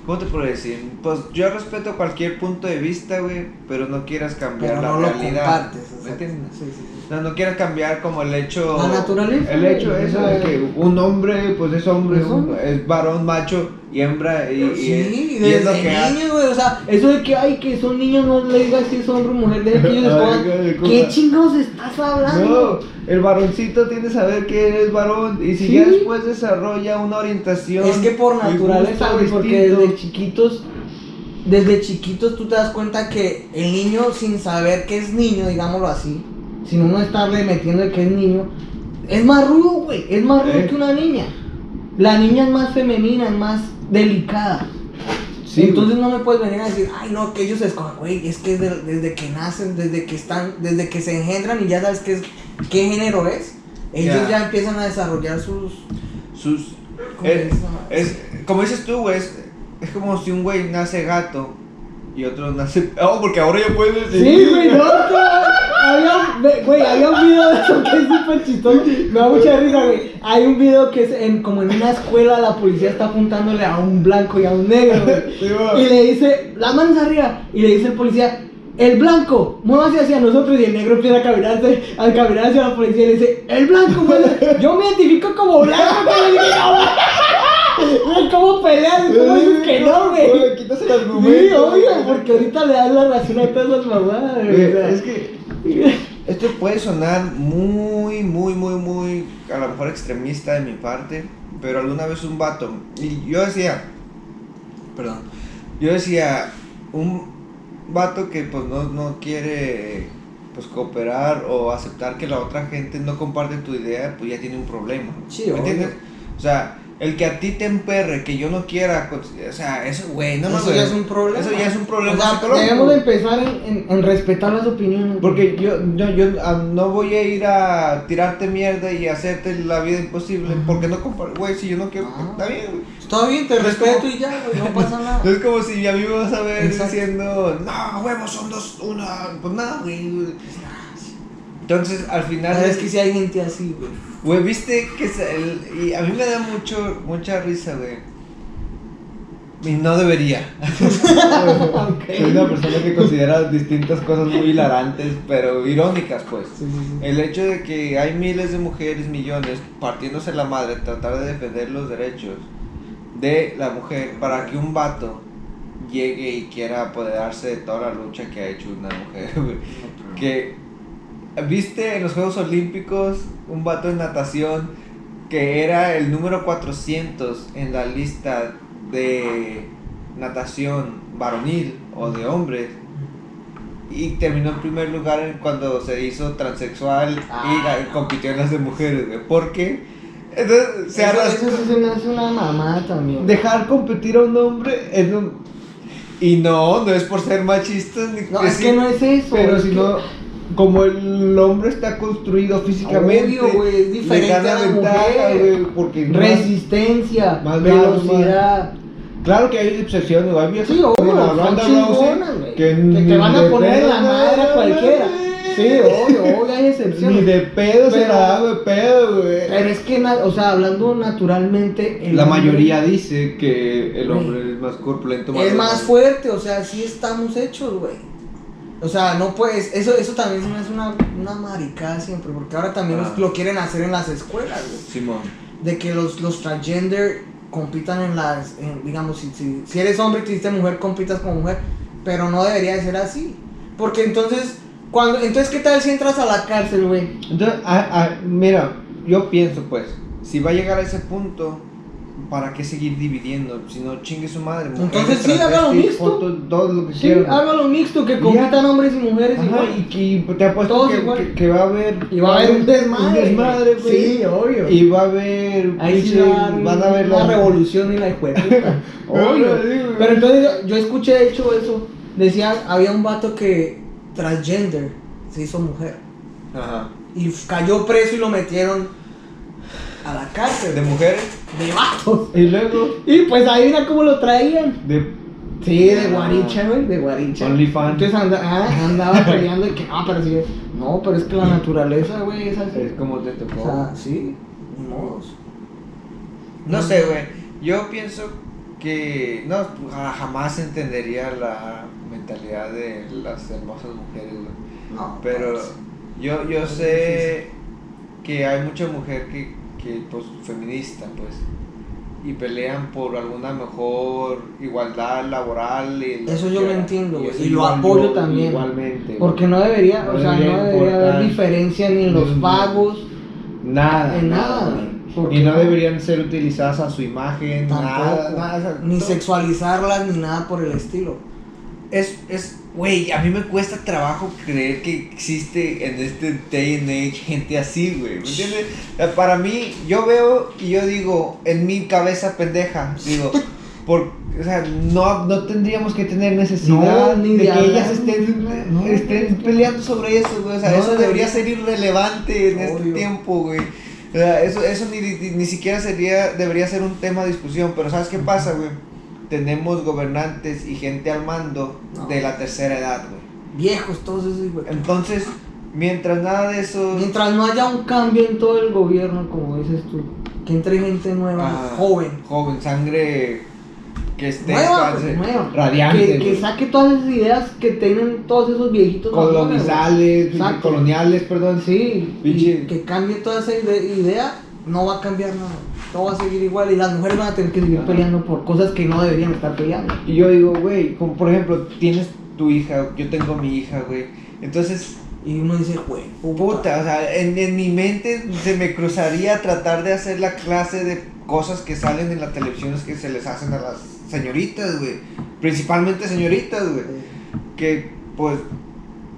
¿cómo te puedo decir? Pues yo respeto cualquier punto de vista, güey, pero no quieras cambiar pero no la realidad. Lo ¿me entiendes? Sí, sí, sí. No, no quieras cambiar como el hecho... la naturaleza. El hecho eso de es que un hombre, pues es hombre, un, es varón, macho y hembra y... sí, y, y es lo que niño, güey, o sea, eso de que, ay, que son niños, no le digas si es hombre o mujer, deja que ellos escojan. ¿Qué chingados estás hablando? No. El varoncito tiene que saber que eres varón y si ¿sí? ya después desarrolla una orientación. Es que por naturaleza, güey, porque desde chiquitos, desde chiquitos tú te das cuenta que el niño sin saber que es niño, digámoslo así, sin uno estarle metiendo de que es niño, es más rudo, güey, es más rudo ¿Eh? que una niña. La niña es más femenina, es más delicada. Sí, entonces güey. No me puedes venir a decir, ay no, que ellos escogen, güey, es que desde, desde que nacen, desde que están, desde que se engendran y ya sabes qué es, qué género es, ellos yeah. ya empiezan a desarrollar sus, sus, es, es, como dices tú, güey, es, es como si un güey nace gato y otro nace, oh, porque ahora ya puedes decir, sí, güey, no, había, güey, había un video de eso que es súper chistoso, me da mucha risa, güey. Hay un video que es en, como en una escuela, la policía está apuntándole a un blanco y a un negro, güey. Sí, y le dice, las manos arriba, y le dice el policía, el blanco, muévase hacia nosotros, y el negro empieza a caminarse, al caminar hacia la policía, y le dice, el blanco, muévase, yo me identifico como blanco, pero le dice, ¿cómo peleas? ¿Cómo dices que no, güey? Bueno, quitas el argumento. Sí, obvio, porque ahorita le das la razón a todas las mamás, güey. Es que esto puede sonar muy, muy, muy, muy, a lo mejor extremista de mi parte, pero alguna vez un vato, y yo decía, perdón, yo decía, un vato que pues no, no quiere pues cooperar o aceptar que la otra gente no comparte tu idea, pues ya tiene un problema. Sí, ¿me entiendes? O sea, el que a ti te emperre, que yo no quiera, o sea, eso, güey, no más. Eso ya es un problema. Eso ya es un problema. O sea, debemos de empezar en, en, en respetar las opiniones. Porque yo, yo, yo no voy a ir a tirarte mierda y hacerte la vida imposible. Ajá. Porque no comparto, güey, si yo no quiero, Ajá. está bien, güey. Está bien, te respeto y ya, güey, no pasa nada. No es como si a mí me vas a ver Exacto. diciendo, no, huevos, son dos, una, pues nada, güey. Entonces, al final... es que si hay gente así, güey. Güey, viste que... Se, el, y a mí me da mucho, mucha risa, güey. Y no debería. Okay. Soy una persona que considera distintas cosas muy hilarantes, pero irónicas, pues. Sí, sí, sí. El hecho de que hay miles de mujeres, millones, partiéndose la madre, tratar de defender los derechos de la mujer para que un vato llegue y quiera apoderarse de toda la lucha que ha hecho una mujer, güey. No, que... ¿viste en los Juegos Olímpicos un vato en natación que era el número cuatrocientos en la lista de natación varonil o de hombres? Y terminó en primer lugar cuando se hizo transexual ah. y compitió en las de mujeres, güey. ¿Por qué? Entonces, se eso, eso, eso no es una mamada también. Dejar competir a un hombre es un... y no, no es por ser machista. Ni no, es que no es eso. Pero si no... Que... como el hombre está construido físicamente, obvio, güey, es diferente a la ventaja, mujer, güey, porque resistencia, más velocidad. Más. Claro que hay excepciones, hay viejas sí, obvio, la banda chingonas, güey, que, que te van a poner la madre a cualquiera. Sí, obvio, obvio, hay excepciones. Ni de pedo se la da, de pedo, güey. Pero es que, o sea, hablando naturalmente... la hombre, mayoría dice que el hombre güey, es más corpulento. Más es más hombre. Fuerte, o sea, sí estamos hechos, güey. O sea, no puedes, eso eso también es una, una maricada siempre, porque ahora también ah. los, lo quieren hacer en las escuelas, güey. Simón. De que los, los transgender compitan en las, en, digamos, si, si, si eres hombre y te diste mujer, compitas como mujer, pero no debería de ser así. Porque entonces, cuando entonces, ¿qué tal si entras a la cárcel, güey? Entonces, a, a, mira, yo pienso, pues, si va a llegar a ese punto, ¿para qué seguir dividiendo? Si no, chingue su madre. Entonces sí, hágalo mixto. Todo lo que sí, quieran. Hágalo mixto, que compitan hombres y mujeres. Ajá, igual. Y que te apuesto que, que, que va a haber... Y va a haber un desmadre. Un desmadre, güey. Pues. Sí, obvio. Y va a haber... Ahí sí van, van a haber la revolución y la hijueputa. Obvio. Pero entonces yo, yo escuché, de hecho, eso. Decía, había un vato que transgender se hizo mujer. Ajá. Y cayó preso y lo metieron... a la cárcel. ¿De mujeres? De vatos. Y luego. Y pues ahí mira cómo lo traían. De. Sí, de guaricha, güey. De guaricha. OnlyFans. Entonces anda, ah, andaba peleando y que. Ah, pero sí. No, pero es que la naturaleza, güey, es así. Es como te tocó. O sea, sí. No. No sé, güey. Yo pienso que. No, jamás entendería la mentalidad de las hermosas mujeres, güey. No. Pero. Pues, yo, yo sé que hay mucha mujer que. que pues feminista pues y pelean por alguna mejor igualdad laboral y eso yo lo entiendo y, y lo apoyo yo, también igualmente porque no debería no o sea debería no debería haber diferencia ni en los vagos nada en nada, nada. Y no deberían ser utilizadas a su imagen nada, nada o sea, ni todo. Sexualizarlas ni nada por el estilo es es güey, a mí me cuesta trabajo creer que existe en este day and age gente así, güey, ¿me entiendes? Para mí, yo veo y yo digo, en mi cabeza pendeja, digo, por, o sea, no, no tendríamos que tener necesidad no, ni de, de que hablar, ellas estén, no, estén peleando sobre eso, güey, o sea, no, eso debería ser irrelevante en obvio. Este tiempo, güey. O sea, eso eso ni, ni, ni siquiera sería, debería ser un tema de discusión, pero ¿sabes qué pasa, güey? Tenemos gobernantes y gente al mando no. de la tercera edad, güey. Viejos todos esos, güey. Entonces, mientras nada de eso... Mientras no haya un cambio en todo el gobierno, como dices tú, que entre gente nueva, ah, joven. Joven, sangre que esté... Nueva, pues, nueva. Radiante. Que, que saque todas esas ideas que tienen todos esos viejitos... Coloniales, nuevos, coloniales, perdón. Sí, y que cambie toda esa idea, no va a cambiar nada. Todo va a seguir igual y las mujeres van a tener que seguir peleando por cosas que no deberían estar peleando. Y yo digo, güey, como por ejemplo, tienes tu hija, yo tengo mi hija, güey. Entonces... Y uno dice, güey, puta, o sea, en, en mi mente se me cruzaría tratar de hacer la clase de cosas que salen en las televisiones que se les hacen a las señoritas, güey. Principalmente señoritas, güey. Que, pues,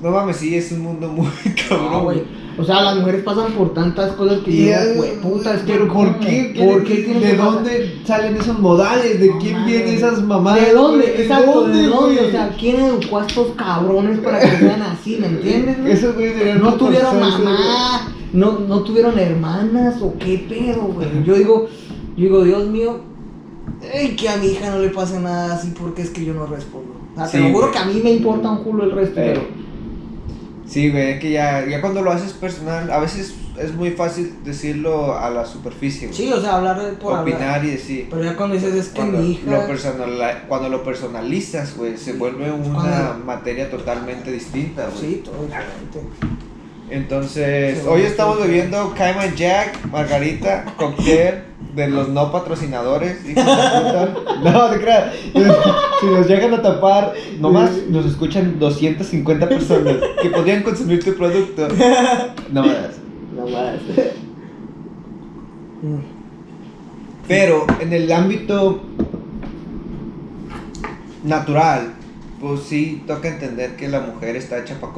no mames, sí, es un mundo muy cabrón, güey. No, o sea, las mujeres pasan por tantas cosas que digo, güey, puta, es que... ¿Pero por qué? ¿Por qué tienen ¿De dónde salen esos modales? ¿De quién vienen esas mamadas? ¿De dónde? Exacto, ¿de dónde? O sea, ¿quién educó a estos cabrones para que sean así? ¿Me entiendes? Esos güeyes deberían... No tuvieron mamá, no, no tuvieron hermanas, o qué pedo, güey. Yo digo, yo digo, Dios mío, ey, que a mi hija no le pase nada así porque es que yo no respondo. O sea, te lo juro que a mí me importa un culo el resto, pero... Sí, güey, es que ya, ya cuando lo haces personal, a veces es muy fácil decirlo a la superficie, güey. Sí, o sea, hablar de por opinar hablar. Y decir. Pero ya cuando dices, es que cuando mi hija... Lo personal, cuando lo personalizas, güey, se vuelve una cuando... materia totalmente distinta, güey. Sí, totalmente. Entonces, sí, hoy sí, estamos sí. bebiendo Caimán Jack, margarita, cóctel de los no patrocinadores. Y no, te creas. Si nos llegan a tapar, nomás nos escuchan doscientas cincuenta personas que podrían consumir tu producto. No más. No más. Pero en el ámbito natural, pues sí, toca entender que la mujer está hecha para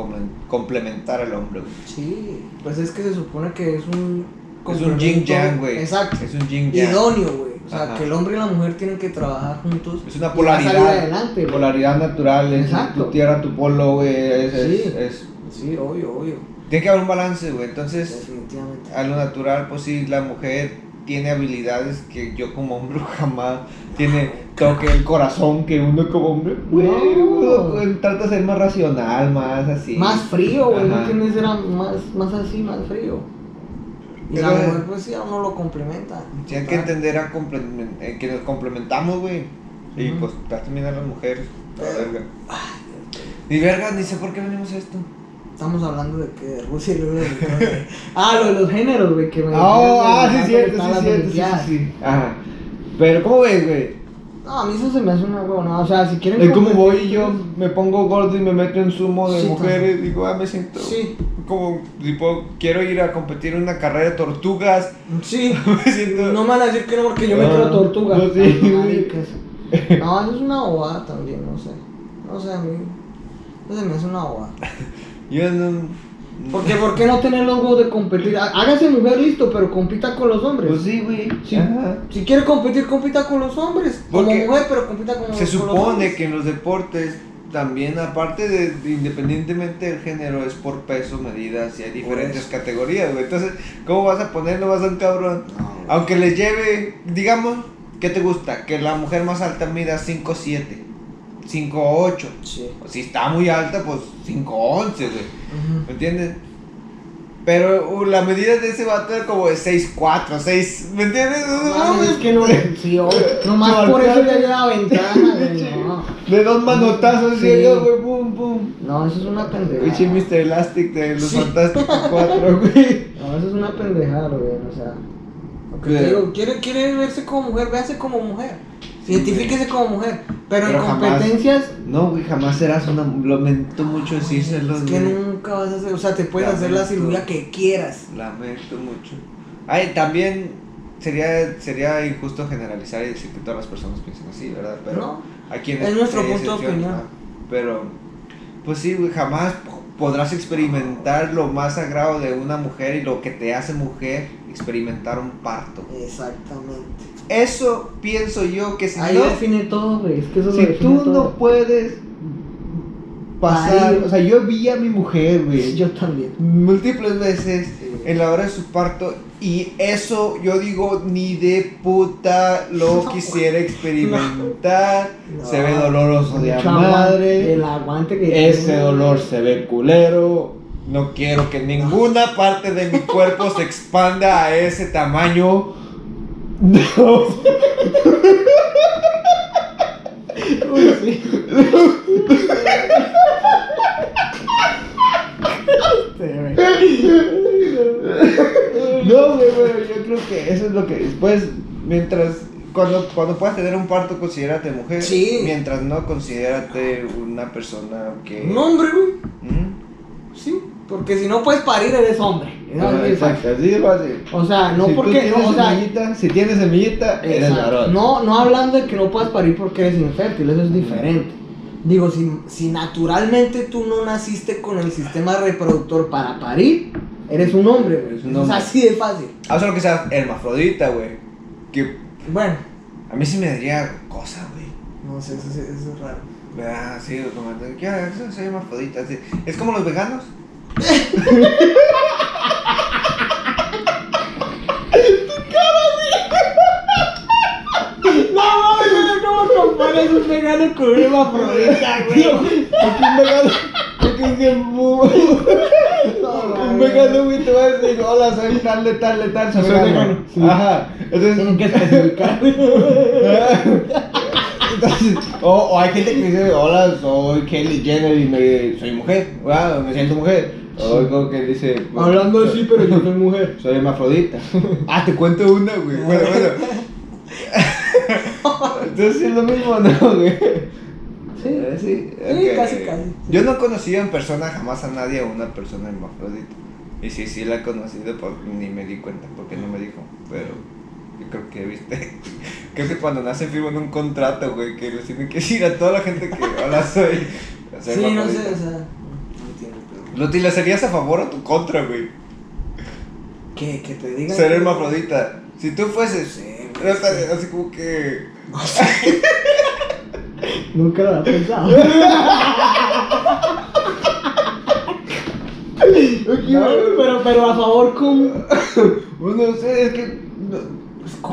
complementar al hombre. Güey. Sí, pues es que se supone que es un... Es un yin yang, güey. Exacto. Es un yin yang. Idóneo, güey. O sea, ajá, que el hombre y la mujer tienen que trabajar juntos. Es una polaridad. Y adelante, güey. Polaridad natural. Es exacto. Tu tierra, tu polo, güey. Es, sí. Es, es, sí, obvio, obvio. Tiene que haber un balance, güey. Entonces, definitivamente. A lo natural, pues sí, la mujer tiene habilidades que yo como hombre jamás tiene toque el corazón que uno como hombre güey, no. Uno trata de ser más racional, más así, más frío, güey, no tienes era más más así, más frío. Y pero, la mujer pues sí, a uno lo complementa. Sí, hay que entender a complement eh, que nos complementamos, güey. Y uh -huh. pues también a las mujeres. Verga. Ni verga, ni sé por qué venimos a esto. Estamos hablando de que Rusia y luego de Ucrania. Ah, lo de los géneros, güey, que me... Oh, ah, sí, cierto, sí, cierto, sí, sí, sí. Ajá. Pero, ¿cómo ves, güey? No, a mí eso se me hace una huevonada, o sea, si quieren... Es como voy y yo me pongo gordo y me meto en sumo de sí, mujeres, digo, ah, me siento... Sí, como, tipo, quiero ir a competir en una carrera de tortugas. Sí, me siento... no me van a decir que no porque yo no, me quiero tortuga. No, sí, sí. No, eso es una bobada también, no sé. No sé, a mí. No sé, me hace una bobada. Yo no. Porque, ¿por qué no tener los huevos de competir? Hágase mujer, listo, pero compita con los hombres. Pues sí, güey. Si, si quiere competir, compita con los hombres. Porque como mujer, pero compita con los hombres. Se supone que en los deportes también, aparte de, de independientemente del género, es por peso, medidas y hay diferentes categorías, güey. Entonces, ¿cómo vas a ponerlo? Vas a un cabrón. No. Aunque le lleve, digamos, ¿qué te gusta? Que la mujer más alta mida cinco siete, cinco ocho. Sí. Si está muy alta, pues cinco once, güey. Uh-huh. ¿Me entiendes? Pero uh, la medida de ese vato era como de seis cuatro, seis. ¿Me entiendes? No, no, es que no. Sí, oh, nomás no, por eso le había la ventana, güey. No. De dos manotazos, sí. Yo, güey, pum, pum. No, eso es una pendejada. Pinche mister Elastic de los sí. Fantásticos cuatro, güey. No, eso es una pendejada, güey. O sea. Okay, digo, quiere, quiere verse como mujer, véase como mujer. Identifíquese como mujer, pero, pero en competencias... Jamás, no, güey, jamás serás una... Lamento mucho decírselo. Es que de... nunca vas a hacer... O sea, te puedes lamento, hacer la cirugía que quieras. Lamento mucho. Ay, también sería sería injusto generalizar y decir que todas las personas piensan así, ¿verdad? Pero no, aquí en es este, nuestro punto de opinión. ¿No? Pero, pues sí, güey, jamás podrás experimentar lo más sagrado de una mujer y lo que te hace mujer, experimentar un parto. Exactamente. Eso pienso yo que si ahí no, define todo, güey. Es que eso si tú todo. No puedes pasar, o sea, yo vi a mi mujer, güey. Yo también. Múltiples veces sí, en la hora de su parto y eso yo digo ni de puta lo no, quisiera experimentar. No. Se ve doloroso de la madre. El aguante que ese tiene. Dolor se ve culero. No quiero que ninguna parte de mi cuerpo se expanda a ese tamaño. No. Uy, sí. No, güey, bueno, yo creo que eso es lo que después, mientras, cuando, cuando puedas tener un parto, considérate mujer. Sí. Mientras no, considérate una persona que... Un hombre, güey. ¿Mm? Sí. Porque si no puedes parir, eres hombre. No, no, exacto, así es fácil. O sea, no si porque no, o sea, semillita, si tienes semillita, exacto, eres varón. No, no hablando de que no puedas parir porque eres infértil, eso es mm. diferente. Digo, si, si naturalmente tú no naciste con el sistema reproductor para parir, eres un hombre, güey. Es un hombre. Así de fácil. Ah, solo que seas hermafrodita, güey. Que bueno. A mí sí me daría cosa, güey. No sé, eso, eso es raro. Ah, sí, como que eso soy hermafrodita, así. Es como los veganos. Tu cara, sí. No, no, no, no compares un vegano con una hermafrodita, güey. Porque un vegano, porque es que un vegano, güey, te va a decir, hola, soy tal, de tal, de tal, soy vegano. Ajá, entonces tienen que especificar. Entonces, o, o hay gente que dice, hola, soy Kelly Jenner y me, soy mujer, wow, me siento mujer. Oigo que dice... Bueno, hablando soy, así, pero yo soy mujer. Soy hermafrodita. Ah, te cuento una, güey. Bueno, bueno. Entonces es lo mismo, ¿no, güey? Sí. Sí, okay. Sí, casi, casi. Sí. Yo no he conocido en persona jamás a nadie a una persona hermafrodita. Y sí, sí la he conocido, por, ni me di cuenta, porque no me dijo. Pero... Yo creo que, viste, creo que cuando nacen firman un contrato, güey, que les tienen que decir a toda la gente que hola, soy... soy sí, no sé, o sea... ¿Lo utilizarías a favor o tu contra, güey? ¿Qué? ¿Que te digan? Ser hermafrodita. Si tú fueses... Sí, pues, así, sí. Así como que... No sé. Nunca lo has pensado. No, pero, pero a favor con... Bueno, no sé, es que... No,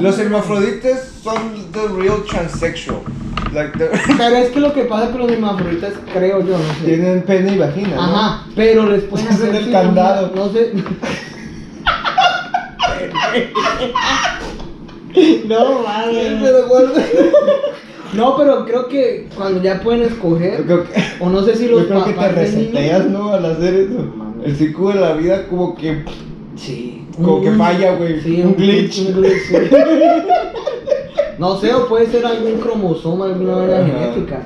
los hermafroditas son the real transsexual. Like the... Pero es que lo que pasa con los hermafroditas, creo yo, no sé. Tienen pene y vagina. Ajá, ¿no? Pero les pueden hacer el cirugía, candado. No sé. No, vale. No, pero creo que cuando ya pueden escoger, que, o no sé si los papás. Yo creo que te reseteas, ¿no? Al hacer eso. El ciclo de la vida, como que. Sí. Como uy, que falla, güey. Sí, un, un glitch. Un glitch, sí. No sé, o puede ser algún cromosoma, alguna manera genética.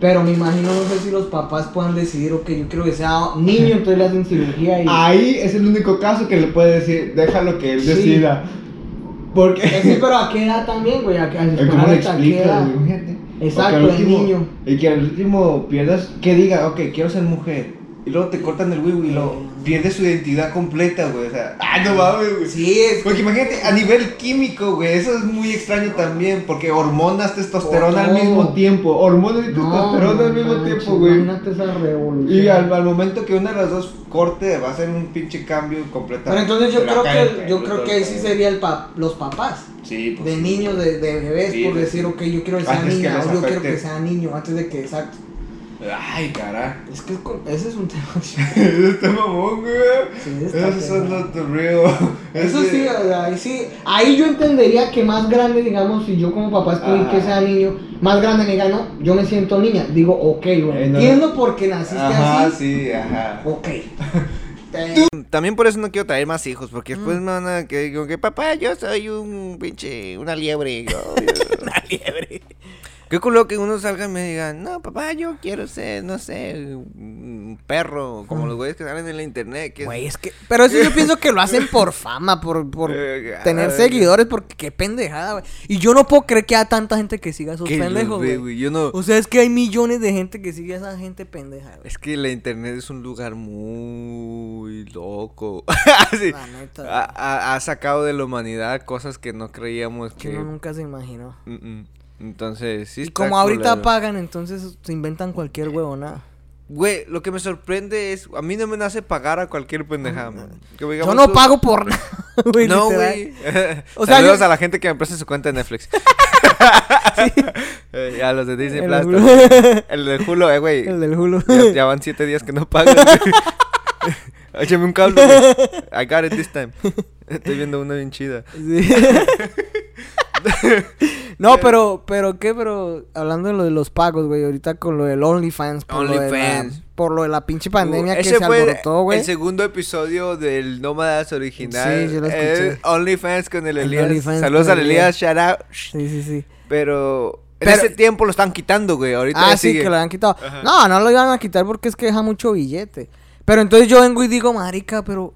Pero me imagino, no sé si los papás puedan decidir, ok, yo quiero que sea niño, entonces le hacen cirugía y... Ahí es el único caso que le puede decir, déjalo que él sí. decida. Porque... Sí, pero ¿a qué edad también, güey? ¿A qué edad? Exacto, el niño. Y que al último pierdas, que diga, ok, quiero ser mujer. Y luego te cortan el wiwi y luego pierdes su identidad completa, güey. O sea, ah, no mames, güey. Sí, es. Porque imagínate, a nivel químico, güey, eso es muy extraño también. Porque hormonas, testosterona oh, no. al mismo tiempo. Hormonas y testosterona no, al mismo manche, tiempo, güey. Imagínate esa revolución. Y al, al momento que una de las dos corte, va a ser un pinche cambio completamente. Pero entonces yo creo que, yo creo que ahí sí sería el pa los papás. Sí, pues. De sí, niños, de, de bebés, sí, por de decir, ok, yo quiero que sea niña, que o yo quiero que sea niño, antes de que, exacto. Ay, carajo. Es que es con... ese es un tema. Ese es tema mamón, güey. Sí, esos son los de real. Eso sí, ahí sí. Ahí yo entendería que más grande, digamos, si yo como papá estoy que sea niño, más grande me diga, no, yo me siento niña. Digo, ok, güey. Eh, no, entiendo no. por qué naciste ajá, así. Ah, sí, ajá. Ok. ¿Tú? También por eso no quiero traer más hijos, porque después mm. me van a que digo que papá, yo soy un pinche, una liebre. Yo, una liebre. Qué culo que uno salga y me diga, no, papá, yo quiero ser, no sé, un perro, como los güeyes que salen en la internet. Que güey, es que... Pero eso yo pienso que lo hacen por fama, por, por tener seguidores, porque qué pendejada, güey. Y yo no puedo creer que haya tanta gente que siga a esos pendejos, güey. güey. Yo no... O sea, es que hay millones de gente que sigue a esa gente pendeja, güey. Es que la internet es un lugar muy loco. sí. La neta, ha, ha, ha sacado de la humanidad cosas que no creíamos que... Que uno nunca se imaginó. Mm -mm. Entonces, sí. Y como ahorita culero. Pagan, entonces se inventan cualquier huevonada. Güey, lo que me sorprende es... A mí no me nace pagar a cualquier pendejada, man. Que, digamos, yo no tú... pago por nada, güey. No, güey. O sea, saludos yo... a la gente que me presta su cuenta de Netflix. sí. eh, ya, los de Disney Plus. El del Hulu, eh, güey. El del Hulu. Ya, ya van siete días que no pagan. Échame un cable, güey. I got it this time. Estoy viendo una bien chida. Sí. No, pero, pero, ¿qué? Pero, hablando de lo de los pagos, güey, ahorita con lo del OnlyFans. Por, Only por lo de la pinche pandemia uh, que se alborotó, güey. El segundo episodio del Nómadas original. Sí, yo lo escuché. OnlyFans con el, el Elías. Saludos al Elías, shout out. Sí, sí, sí. Pero, pero en ese tiempo lo están quitando, güey, ahorita. Ah, sí, sigue. Que lo han quitado. Ajá. No, no lo iban a quitar porque es que deja mucho billete. Pero entonces yo vengo y digo, marica, pero,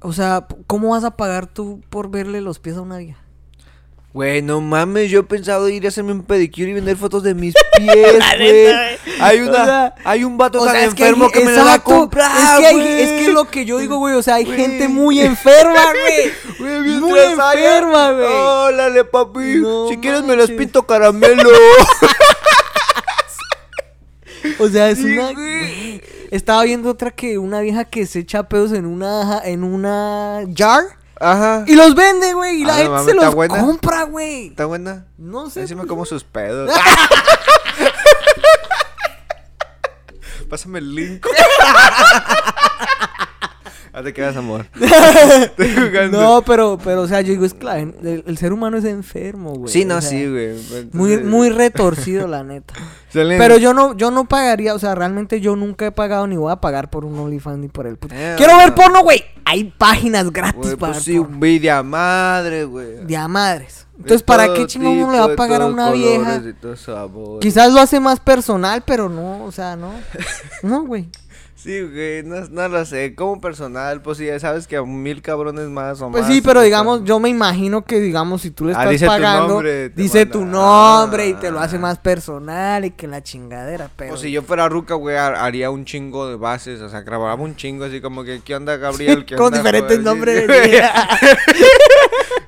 o sea, ¿cómo vas a pagar tú por verle los pies a una vieja? Güey, no mames, yo he pensado ir a hacerme un pedicure y vender fotos de mis pies, güey. Hay una, o sea, hay un vato tan o sea, enfermo es que, hay, que me exacto, la va a comprar, es que, hay, es que lo que yo digo, güey, o sea, hay wey. gente muy enferma, güey. Muy enferma, güey. Órale, oh, papi, no si manches. quieres me las pinto caramelo. O sea, es sí, una... Wey. Estaba viendo otra que una vieja que se echa pedos en una, en una jar. Ajá. Y los vende, güey. Y ah, la gente no, se los buena? compra, güey. ¿Está buena? No sé. Encima como sus pedos. Pásame el link. Ah, te quedas, amor. Estoy jugando. No, pero, pero, o sea, yo digo, es claro, el, el ser humano es enfermo, güey. Sí, no, o sea, sí, güey. Entonces... Muy, muy retorcido, la neta. Excelente. Pero yo no, yo no pagaría, o sea, realmente yo nunca he pagado ni voy a pagar por un OnlyFans ni por el puto. Eh, Quiero no. ver porno, güey. Hay páginas gratis wey, para pues ver porno. Sí, vi de a madre, güey. De a madres. Entonces, ¿para qué chingón uno le va a pagar a una vieja? Quizás lo hace más personal, pero no, o sea, no. No, güey. Sí, güey, no, no lo sé, como personal, pues ya sabes que a mil cabrones más o pues más. Pues sí, pero digamos, yo me imagino que, digamos, si tú le estás ah, dice pagando, tu nombre, dice manda. tu nombre ah. y te lo hace más personal y que la chingadera, pero... O si yo fuera ruca, güey, haría un chingo de bases, o sea, grababa un chingo así como que, ¿qué onda, Gabriel? ¿Qué con onda, diferentes güey? nombres.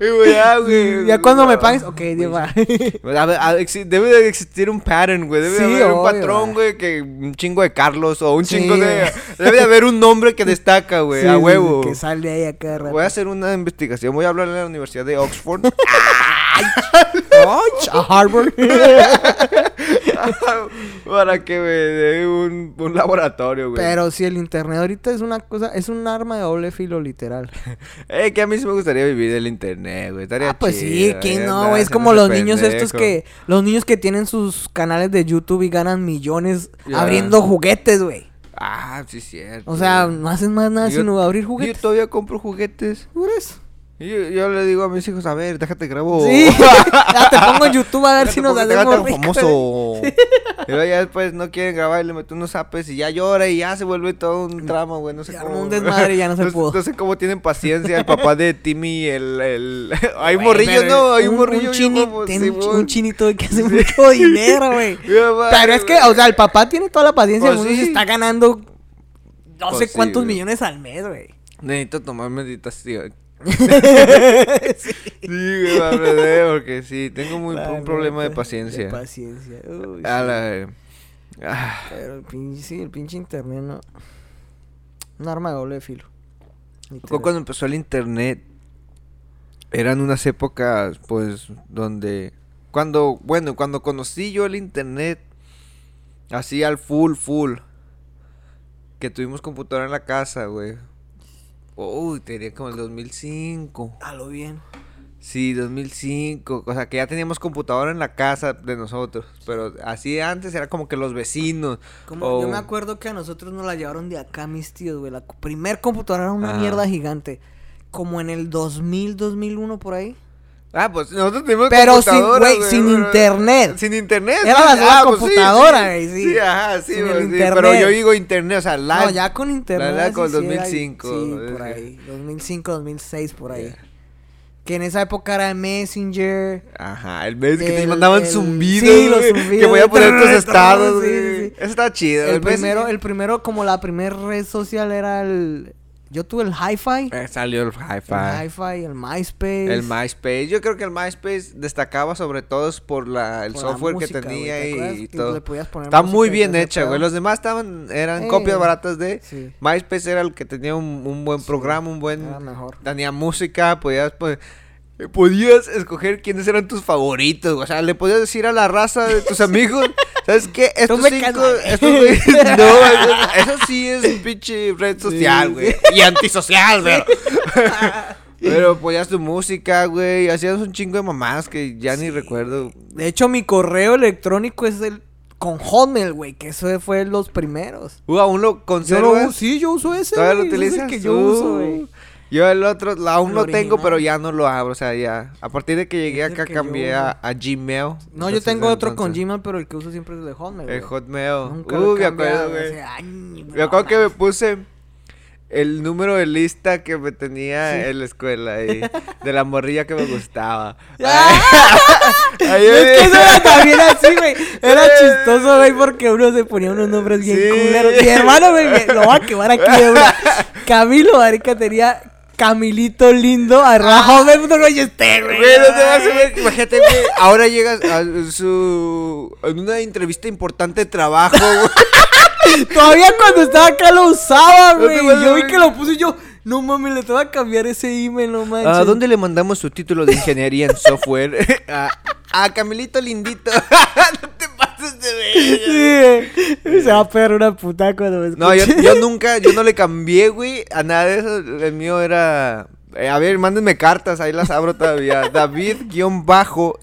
Y güey, ah, güey. Ya cuando me pagues, ok, Dios va. Debe de existir un pattern, güey. Debe sí, de haber obvio, un patrón, güey, que un chingo de Carlos o un sí. chingo de... Debe de haber un nombre que destaca, güey, sí, a huevo. Que sale ahí a cada rato. Voy a hacer una investigación, voy a hablar en la Universidad de Oxford. A Harvard. Para que me dé un, un laboratorio, güey. Pero si el internet ahorita es una cosa, es un arma de doble filo, literal. Eh, que a mí sí me gustaría vivir del internet, güey. Estaría ah, pues chido, sí, que no, es como los pendejo. niños estos que, los niños que tienen sus canales de YouTube y ganan millones yeah. abriendo juguetes, güey. Ah, sí, cierto. O sea, no hacen más nada yo, sino abrir juguetes. Yo todavía compro juguetes. ¿Por eso? Yo, yo le digo a mis hijos, a ver, déjate grabo. Sí, ya te pongo en YouTube a ver déjate si nos hacemos ricos. Famoso. Sí. Pero ya después no quieren grabar y le meten unos zapes y ya llora y ya se vuelve todo un tramo, güey. No sé ya cómo. Un desmadre, ya no se pudo. No, no sé cómo tienen paciencia el papá de Timmy, el... el... Hay morrillos, ¿no? Hay un morrillo. Un, chini, como, ten, sí, un chinito que hace sí. mucho dinero, güey. Pero es que, o sea, el papá tiene toda la paciencia del mundo y se está ganando no pues sé sí, cuántos güey. millones al mes, güey. Necesito tomar meditación. sí, sí madre, porque sí, tengo muy, vale, un problema de paciencia. De paciencia. Uy, a la, sí. ah. Pero el pinche, sí, el pinche internet no. Un arma de doble filo. Cuando empezó el internet eran unas épocas, pues, donde cuando, bueno, cuando conocí yo el internet así al full, full, que tuvimos computadora en la casa, güey. Uy, te diría como el dos mil cinco. A lo bien. Sí, dos mil cinco. O sea, que ya teníamos computadora en la casa de nosotros. Pero así antes era como que los vecinos. Como, oh. Yo me acuerdo que a nosotros nos la llevaron de acá mis tíos, güey. La primer computadora era una ah. mierda gigante. Como en el dos mil, dos mil uno por ahí. Ah, pues nosotros teníamos pero computadora. Pero sin, güey, sin internet. Sin internet. Era la sola ah, computadora, güey, sí, sí, sí. sí, ajá, sí, güey, sí. Pero yo digo internet, o sea, live. No, ya con internet. La con sí, dos mil cinco. Era, sí, ¿no? Por ahí. dos mil cinco, dos mil seis, por ahí. Yeah. Que en esa época era Messenger. Ajá, el Messenger que te mandaban el, zumbidos. Sí, los zumbidos. Que voy a poner tus estados, sí, sí, sí. Eso está chido. El, el primero, el primero, como la primera red social era el... Yo tuve el Hi-Fi. Eh, salió el Hi-Fi. El Hi-Fi, el MySpace. El MySpace. Yo creo que el MySpace destacaba sobre todo por la el por software la música, que tenía, güey, ¿te y, y todo. Le podías poner está muy bien hecha, güey. Los demás estaban eran eh, copias baratas de sí. MySpace era el que tenía un, un buen sí, programa, un buen era mejor. Tenía música, podías pues podías escoger quiénes eran tus favoritos, o sea, le podías decir a la raza de tus amigos, ¿sabes qué? Estos cinco, estos güey, no, eso, eso sí es un pinche red social, güey, sí, sí. y antisocial, güey. Pero podías tu música, güey, hacías un chingo de mamás que ya sí. ni recuerdo. De hecho, mi correo electrónico es el con Hotmail, güey, que eso fue los primeros. Uh, ¿aún lo conservas? Yo lo, sí, yo uso ese, ¿todavía wey, lo utilizas? Es el que yo uh. uso, güey. Yo el otro la, aún el lo original. Tengo, pero ya no lo abro, o sea, ya. A partir de que llegué acá que cambié yo... a, a Gmail. No, yo tengo otro entonces. Con Gmail, pero el que uso siempre es el de Hotmail. El wey. Hotmail. Nunca uh, me acuerdo, güey. Me acuerdo que me puse el número de lista que me tenía sí. en la escuela ahí. De la morrilla que me gustaba. Ay, es que eso era también así, güey. Era chistoso, güey, porque uno se ponía unos nombres bien sí. culeros. Mi hermano, güey, lo va a quemar aquí, güey. Camilo, marica, tenía... Camilito lindo, arrajo, ah, no lo esté, güey. Imagínate, güey, ahora llegas a su. En una entrevista importante de trabajo, güey. Todavía cuando estaba acá lo usaba, güey. No yo vi que lo puse y yo, no mames, le estaba a cambiar ese email, no manches. ¿A dónde le mandamos su título de ingeniería en software? a, a Camilito lindito. No te pases de ver. Sí, güey. Se va a pegar una puta cuando me escuche. No, yo, yo nunca, yo no le cambié, güey, a nada de eso. El mío era... Eh, a ver, mándenme cartas, ahí las abro todavía. David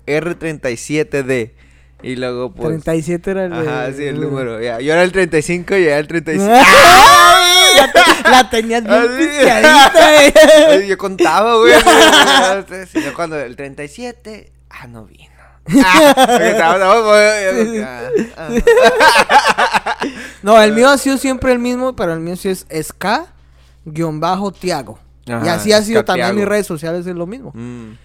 R treinta y siete D. Y luego, pues... treinta y siete era el... Ajá, sí, el, el número. Ya. Yo era el treinta y cinco y era el treinta y siete. La, te, la tenías bien piciadita, güey. Yo contaba, güey. Yo cuando el treinta y siete... Ah, no vino. No, el mío ha sido siempre el mismo, pero el mío sí es Escape-Tiago. Y así ha sido también mis redes sociales, es lo mismo. Mm.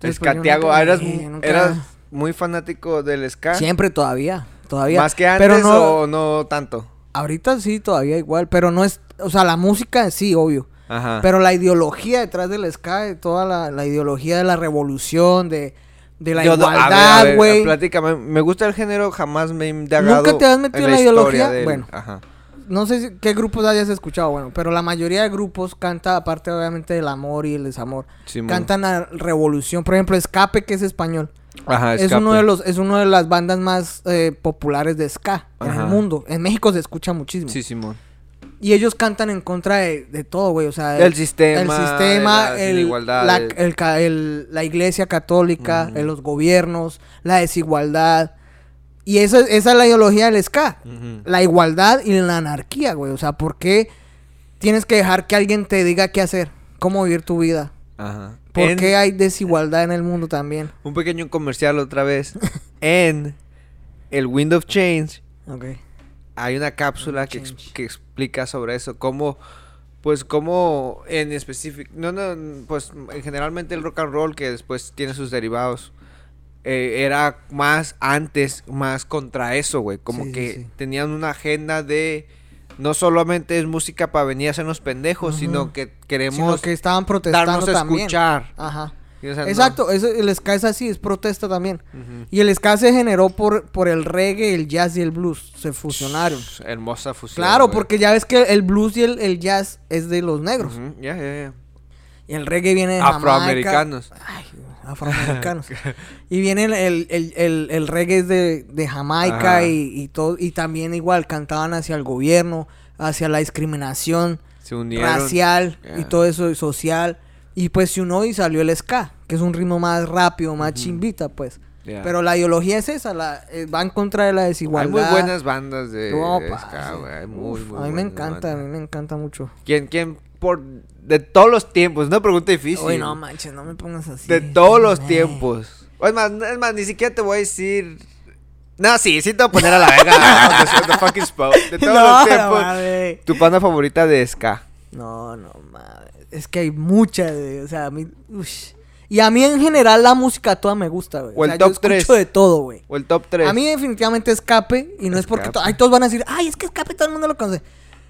Escape-Tiago, eras, nunca... eras muy fanático del ska. Siempre, todavía, todavía. ¿Más que antes pero no, o no tanto? Ahorita sí, todavía igual, pero no es, o sea, la música sí, obvio. Ajá. Pero la ideología detrás del ska, toda la, la ideología de la revolución, de... De la yo, igualdad, güey. Platícame, me gusta el género, jamás me he indagado. ¿Nunca te has metido en la, la ideología? Del... Bueno, ajá. No sé si, qué grupos hayas escuchado, bueno, pero la mayoría de grupos canta, aparte obviamente del amor y el desamor, sí, cantan a revolución. Por ejemplo, Escape, que es español. Ajá, Escape. Es uno de los, es una de las bandas más eh, populares de ska ajá. en el mundo. En México se escucha muchísimo. Sí, Simón. Y ellos cantan en contra de, de todo, güey, o sea... El, el sistema... El sistema, la, el, igualdad, la, el, el, el, la iglesia católica, uh-huh. el, los gobiernos, la desigualdad... Y esa, esa es la ideología del ska, uh-huh. la igualdad y la anarquía, güey, o sea, ¿por qué tienes que dejar que alguien te diga qué hacer? ¿Cómo vivir tu vida? Ajá. ¿Por en... qué hay desigualdad en el mundo también? Un pequeño comercial otra vez. En el Wind of Change, okay, hay una cápsula que, ex- que explica sobre eso. Cómo, pues, cómo en específico... No, no, pues, generalmente el rock and roll, que después tiene sus derivados, eh, era más antes, más contra eso, güey. Como sí, que sí. tenían una agenda de... No solamente es música para venir a hacernos pendejos, uh-huh, sino que queremos... Sino que estaban protestando darnos a también. Escuchar. Ajá. O sea, exacto, no. Eso, el ska es así, es protesta también. Uh-huh. Y el ska se generó por, por el reggae, el jazz y el blues. Se fusionaron. Shh, hermosa fusión. Claro, güey, porque ya ves que el blues y el, el jazz es de los negros. Uh-huh. Ya, yeah, ya, yeah, ya. Yeah. Y el reggae viene de afroamericanos. Jamaica. Ay, afroamericanos. Y viene el, el, el, el, el reggae de, de Jamaica y, y todo. Y también igual cantaban hacia el gobierno, hacia la discriminación racial, yeah, y todo eso, y social. Y pues se unió y salió el ska, que es un ritmo más rápido, más, uh-huh, chimbita, pues. Yeah. Pero la ideología es esa, la, eh, va en contra de la desigualdad. Hay muy buenas bandas de, oh, de ska, güey. Muy, Uf, muy a mí me encanta, bandas. a mí me encanta mucho. ¿Quién, quién por de todos los tiempos? Es una pregunta difícil. Uy, no manches, no me pongas así. De todos los eh. tiempos. O es más, es más, ni siquiera te voy a decir... No, sí, sí te voy a poner a la verga. De todos no, los tiempos. Madre. Tu banda favorita de ska. No, no, madre. Es que hay muchas, güey. O sea, a mí... Ush. Y a mí en general la música toda me gusta, güey. O el o sea, top yo escucho tres. de todo, güey. O el top tres. A mí definitivamente Escape. Y no Escape. es porque... To- ay, todos van a decir... Ay, es que Escape todo el mundo lo conoce.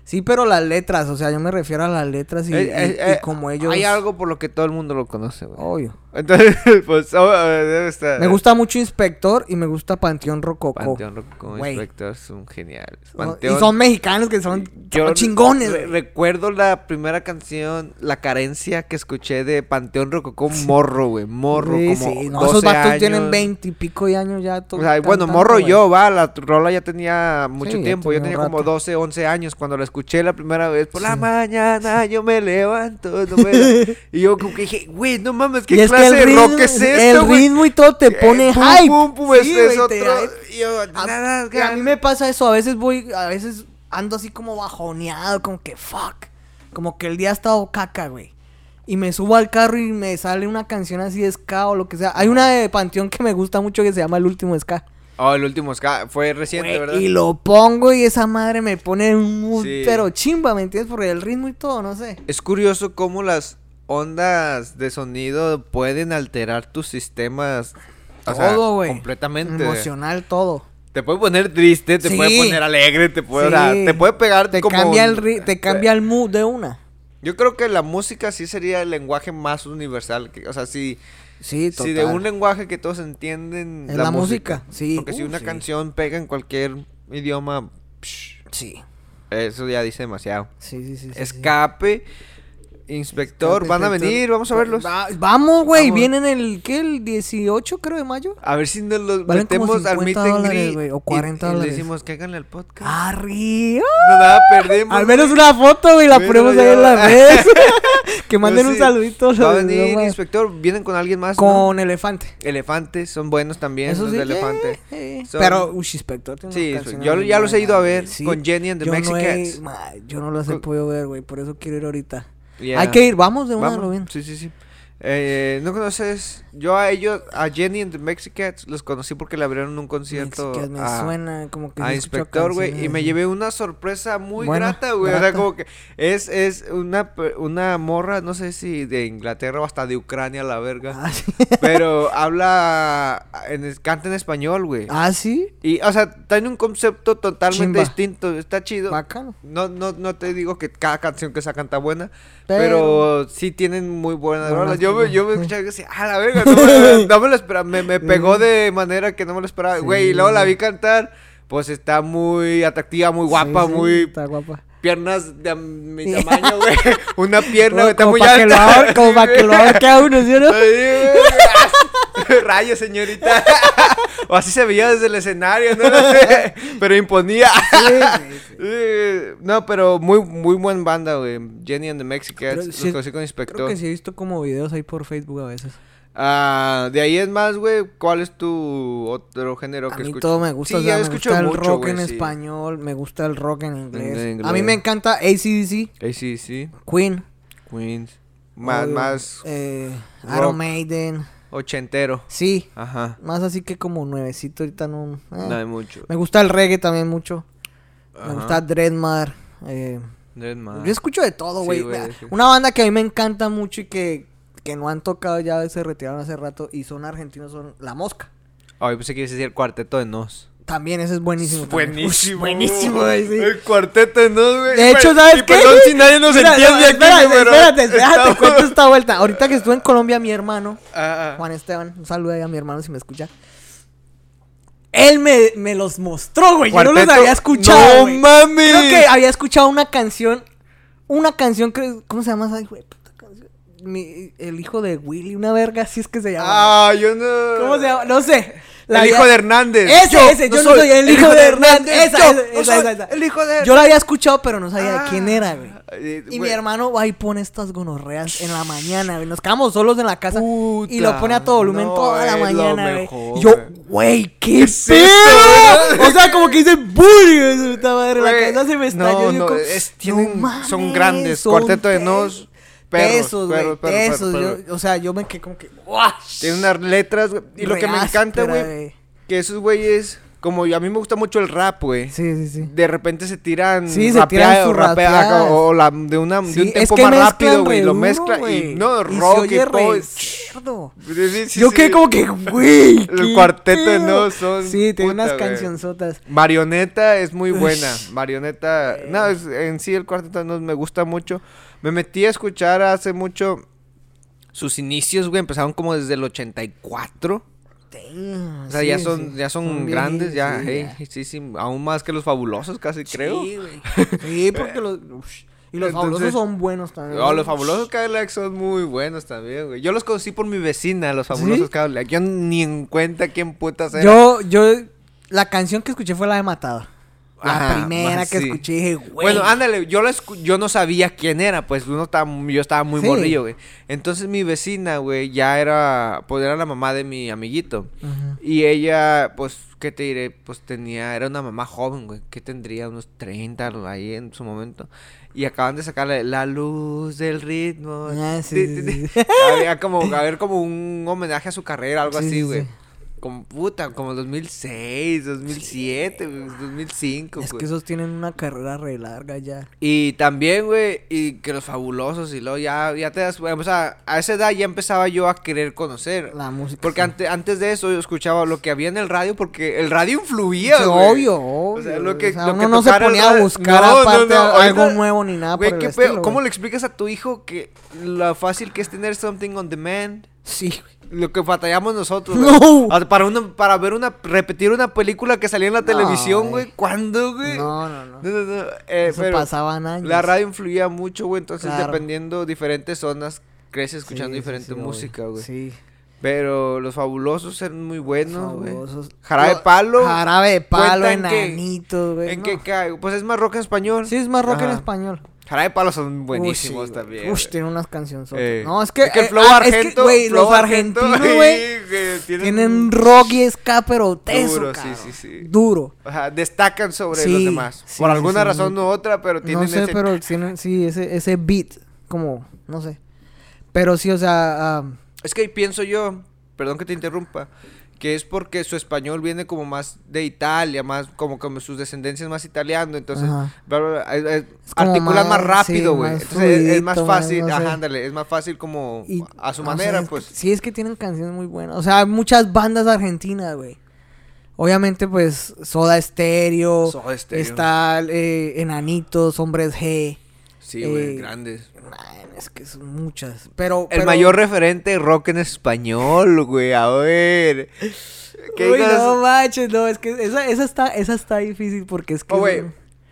Sí, pero las letras. O sea, yo me refiero a las letras y, eh, eh, y, y eh, como ellos... Hay algo por lo que todo el mundo lo conoce, güey. Obvio. Entonces, pues... Oh, debe estar, me gusta mucho Inspector y me gusta Panteón Rococó. Panteón Rococó, güey. Inspector son geniales. Panteón... Y son mexicanos que son yo chingones. Re- recuerdo la primera canción, La Carencia, que escuché de Panteón Rococó. Morro, güey. Morro, sí, como sí. No, doce esos vatos años. Tienen veinte y pico de años ya. To- o sea, tan, bueno, tan, morro tan, yo, güey. va. La rola ya tenía mucho sí, tiempo. Tenía yo tenía como doce, once años cuando la escuché la primera vez. Por sí. la mañana yo me levanto. No me... y yo como que dije, güey, no mames, que claro. El ritmo, es esto, el ritmo y todo te pone eh, pum, hype. Pum, pum, sí, este es otro. Te, yo, a, nada, a mí me pasa eso. A veces voy, a veces ando así como bajoneado, como que fuck. Como que el día ha estado caca, güey. Y me subo al carro y me sale una canción así de ska o lo que sea. Hay una de Panteón que me gusta mucho que se llama El Último Ska. Oh, El Último Ska. Fue reciente, güey, ¿verdad? Y lo pongo y esa madre me pone un sí. pero chimba, ¿me entiendes? Por el ritmo y todo, no sé. Es curioso cómo las... ondas de sonido pueden alterar tus sistemas. O todo, güey. Completamente. Emocional, todo. Te puede poner triste, te sí. puede poner alegre, te puede, sí. o sea, te puede pegar. Te como... cambia el ri- te cambia el mood de una. Yo creo que la música sí sería el lenguaje más universal. Que, o sea, si, sí, total. si de un lenguaje que todos entienden. Es la, la música. música. Sí. Porque uh, si una sí. canción pega en cualquier idioma. Psh, sí. Eso ya dice demasiado. Sí, sí, sí. sí Escape. Sí. Inspector, van a venir, vamos a verlos. Va, vamos, güey, vienen el, ¿qué? El dieciocho, creo, de mayo. A ver si nos los Valen metemos al meet and greet. O cuarenta y, dólares. Y le decimos que hagan el podcast. ¡Arriba! No, nada, perdemos. Al menos una foto, güey, la ponemos ahí en las redes. Que manden no, sí. un saludito. Va a venir, no, Inspector, vienen con alguien más. Con ¿no? Elefante. Elefantes, son buenos también. Eso sí, de Elefante. Eh, eh. Son... Pero, uy, Inspector. Sí, yo ya los he ido a ver con Jenny and the Mexicats. Yo no los he podido ver, güey, por eso quiero ir ahorita. Yeah. Hay que ir, vamos de una, lo bien. Sí, sí, sí. Eh, ¿no conoces? Yo a ellos, a Jenny and the Mexicats, los conocí porque le abrieron un concierto a, me suena como que a Inspector, güey. Y me llevé una sorpresa muy Buena, grata, güey. O sea, como que es, es una, una morra, no sé si de Inglaterra o hasta de Ucrania, la verga. Ah, ¿sí? Pero habla, en, canta en español, güey. Ah, ¿sí? Y, o sea, tiene un concepto totalmente Chimba. distinto. Está chido. Bacano. No, no, no te digo que cada canción que sacan está buena, pero, pero sí tienen muy buenas rolas. Yo Yo, yo me escuchaba y decía, ah, la verga, no me, no me lo esperaba, me, me pegó de manera que no me lo esperaba, güey, sí, y luego la vi cantar, pues está muy atractiva, muy guapa, sí, sí, muy... Está guapa. Piernas de mi tamaño, güey. Una pierna, güey, está muy alta. Que lo abra, como para que lo abarque a uno, ¿sí o no? Rayos, señorita. O así se veía desde el escenario, ¿no? Pero imponía. Sí, sí, sí. No, pero muy muy buena banda, güey. Jenny and the Mexicats. Los sí, conocí con Inspector. Creo que sí he visto como videos ahí por Facebook a veces. Ah, de ahí es más, güey. ¿Cuál es tu otro género a que escuchas? A mí todo me gusta. Sí, o sea, me gusta el mucho, rock wey, en sí. español. Me gusta el rock en inglés. En inglés. A mí me encanta A C D C. A C D C. Queen. Queen. Más, o, más... Eh, Iron Maiden. Ochentero. Sí. Ajá. Más así que como nuevecito ahorita no... Eh. No hay mucho. Me gusta el reggae también mucho. Ajá. Me gusta Dreadmar. Eh, Dreadmar. Yo escucho de todo, güey. Sí, sí. Una banda que a mí me encanta mucho y que, que no han tocado ya, se retiraron hace rato y son argentinos, son La Mosca. Ay, pues se quiere decir el Cuarteto de Nos. También, ese es buenísimo. Buenísimo. Uf, buenísimo, güey. Sí. El Cuarteto de Nos, güey. De hecho, ¿sabes y qué? Perdón si nadie nos Mira, entiende no, espérate, aquí, pero... Espérate, espérate, estaba... te cuento esta vuelta. Ahorita que estuve en Colombia, mi hermano, ah, ah. Juan Esteban, un saludo ahí a mi hermano si me escucha. Él me, me los mostró, güey. Yo no los había escuchado, ¡No, wey. Mami! Creo que había escuchado una canción, una canción que... ¿Cómo se llama esa, güey? Mi, el hijo de Willy, una verga, así es que se llama. Ah, yo no. ¿Cómo se llama? No sé. La el había... hijo de Hernández. Ese, yo, ese, yo no soy, soy el, el hijo de, de Hernández. Hernández. Esa, yo, esa, no esa, esa, esa. El hijo de. Yo la había escuchado, pero no sabía ah, de quién era, güey. Eh, y güey. Mi hermano va y pone estas gonorreas en la mañana, güey. Nos quedamos solos en la casa. Puta, y lo pone a todo volumen no, toda la mañana, mejor, güey. Y yo, güey, qué pedo. O sea, como que dice bullying. La cabeza se me estalló. No, no, son grandes. Cuarteto de Nos. Perros, pesos, güey, pesos, perros, yo, o sea, yo me quedé como que, ¡guau! Tiene unas letras, güey, y lo que me encanta, güey, que esos güeyes, como a mí me gusta mucho el rap, güey. Sí, sí, sí. De repente se tiran sí, rapeado, rapeado, o la, de, una, sí, de un tempo más rápido, güey, lo mezclan, y no, rock y pop. Yo quedé como que, güey, el Cuarteto de Nos son... Sí, tiene unas cancionzotas. Marioneta es muy buena, Marioneta, no, en sí el Cuarteto de Nos me gusta mucho. Me metí a escuchar hace mucho sus inicios, güey, empezaron como desde el ochenta y cuatro. Damn, o sea, sí, ya son, sí. ya son, son grandes, bien, ya, sí, hey, ya. Sí, sí, aún más que los fabulosos casi, sí, creo. Sí, güey. Sí, porque los... Uf. Y los Entonces, fabulosos son buenos también. No, los fabulosos Cadillac son muy buenos también, güey. Yo los conocí por mi vecina, los fabulosos Cadillac. ¿Sí? Yo ni en cuenta quién putas era. Yo, yo, la canción que escuché fue la de Matador. La Ajá, primera que sí. escuché, dije, güey. Bueno, ándale, yo, la escu- yo no sabía quién era, pues uno estaba, yo estaba muy sí. morrillo, güey. Entonces mi vecina, güey, ya era, pues era la mamá de mi amiguito. Uh-huh. Y ella, pues, ¿qué te diré? Pues tenía, era una mamá joven, güey, que tendría unos treinta ahí en su momento. Y acaban de sacarle La Luz del Ritmo. Ah, sí, sí, sí, sí. Había como, a ver, como un homenaje a su carrera, algo sí, así, güey. Sí. Como puta, como dos mil seis, dos mil siete, sí. dos mil cinco, güey. Es que esos tienen una carrera re larga ya. Y también, güey, y que los fabulosos y luego ya, ya te das... O sea, a esa edad ya empezaba yo a querer conocer. La música. Porque sí. ante, antes de eso yo escuchaba lo que había en el radio porque el radio influía, güey. Sí, obvio, obvio. O sea, lo que, o sea, lo uno que no se ponía a buscar no, aparte no, no, algo no, nuevo ni nada, güey. ¿Qué estilo, pedo? Güey. ¿Cómo le explicas a tu hijo que lo fácil que es tener something on demand? Sí, güey. Lo que batallamos nosotros, güey. No. Para una, para ver una, repetir una película que salía en la no, televisión, güey. ¿Cuándo, güey? No, no, no. no, no, no. Eh, Eso pasaban años. La radio influía mucho, güey. Entonces, claro. dependiendo diferentes zonas, creces escuchando sí, diferente sí, sí, música, güey. Sí. Pero los fabulosos eran muy buenos, güey. Jarabe de Palo. Jarabe de Palo, enanitos, güey. ¿En no. qué cae? Pues es más rock en español. Sí, es más rock Ajá. en español. Jarabe de Palo son buenísimos Uy, sí, también. Uy, tienen unas canciones. Eh. No, es que... Es que el flow eh, argento... Güey, es que, los argentinos, güey, tienen... tienen rock y ska, pero teso, Duro, caro. sí, sí, sí. Duro. O sea, destacan sobre sí, los demás. Sí, Por sí, alguna sí, razón u sí. otra, pero tienen ese... No sé, ese... pero tienen... Sí, ese, ese beat. Como... No sé. Pero sí, o sea... Um... Es que pienso yo... Perdón que te interrumpa. Que es porque su español viene como más de Italia, más como, como sus descendencias más italiano, entonces bla, bla, bla, es, es articulan más, más rápido, güey. Sí, entonces fluidito, es más fácil, no ajá, ándale, es más fácil como y, a su manera, sea, pues. Es que, sí, es que tienen canciones muy buenas, o sea, hay muchas bandas argentinas, güey. Obviamente, pues, Soda Stereo, Soda Stereo. está eh, Enanitos, Hombres G. Sí, güey, eh, grandes. Man, es que son muchas. Pero. El pero... mayor referente de rock en español, güey. A ver. ¿Qué Uy, digas? No manches, no, es que esa, esa está, esa está difícil porque es que. Oh, güey. Es...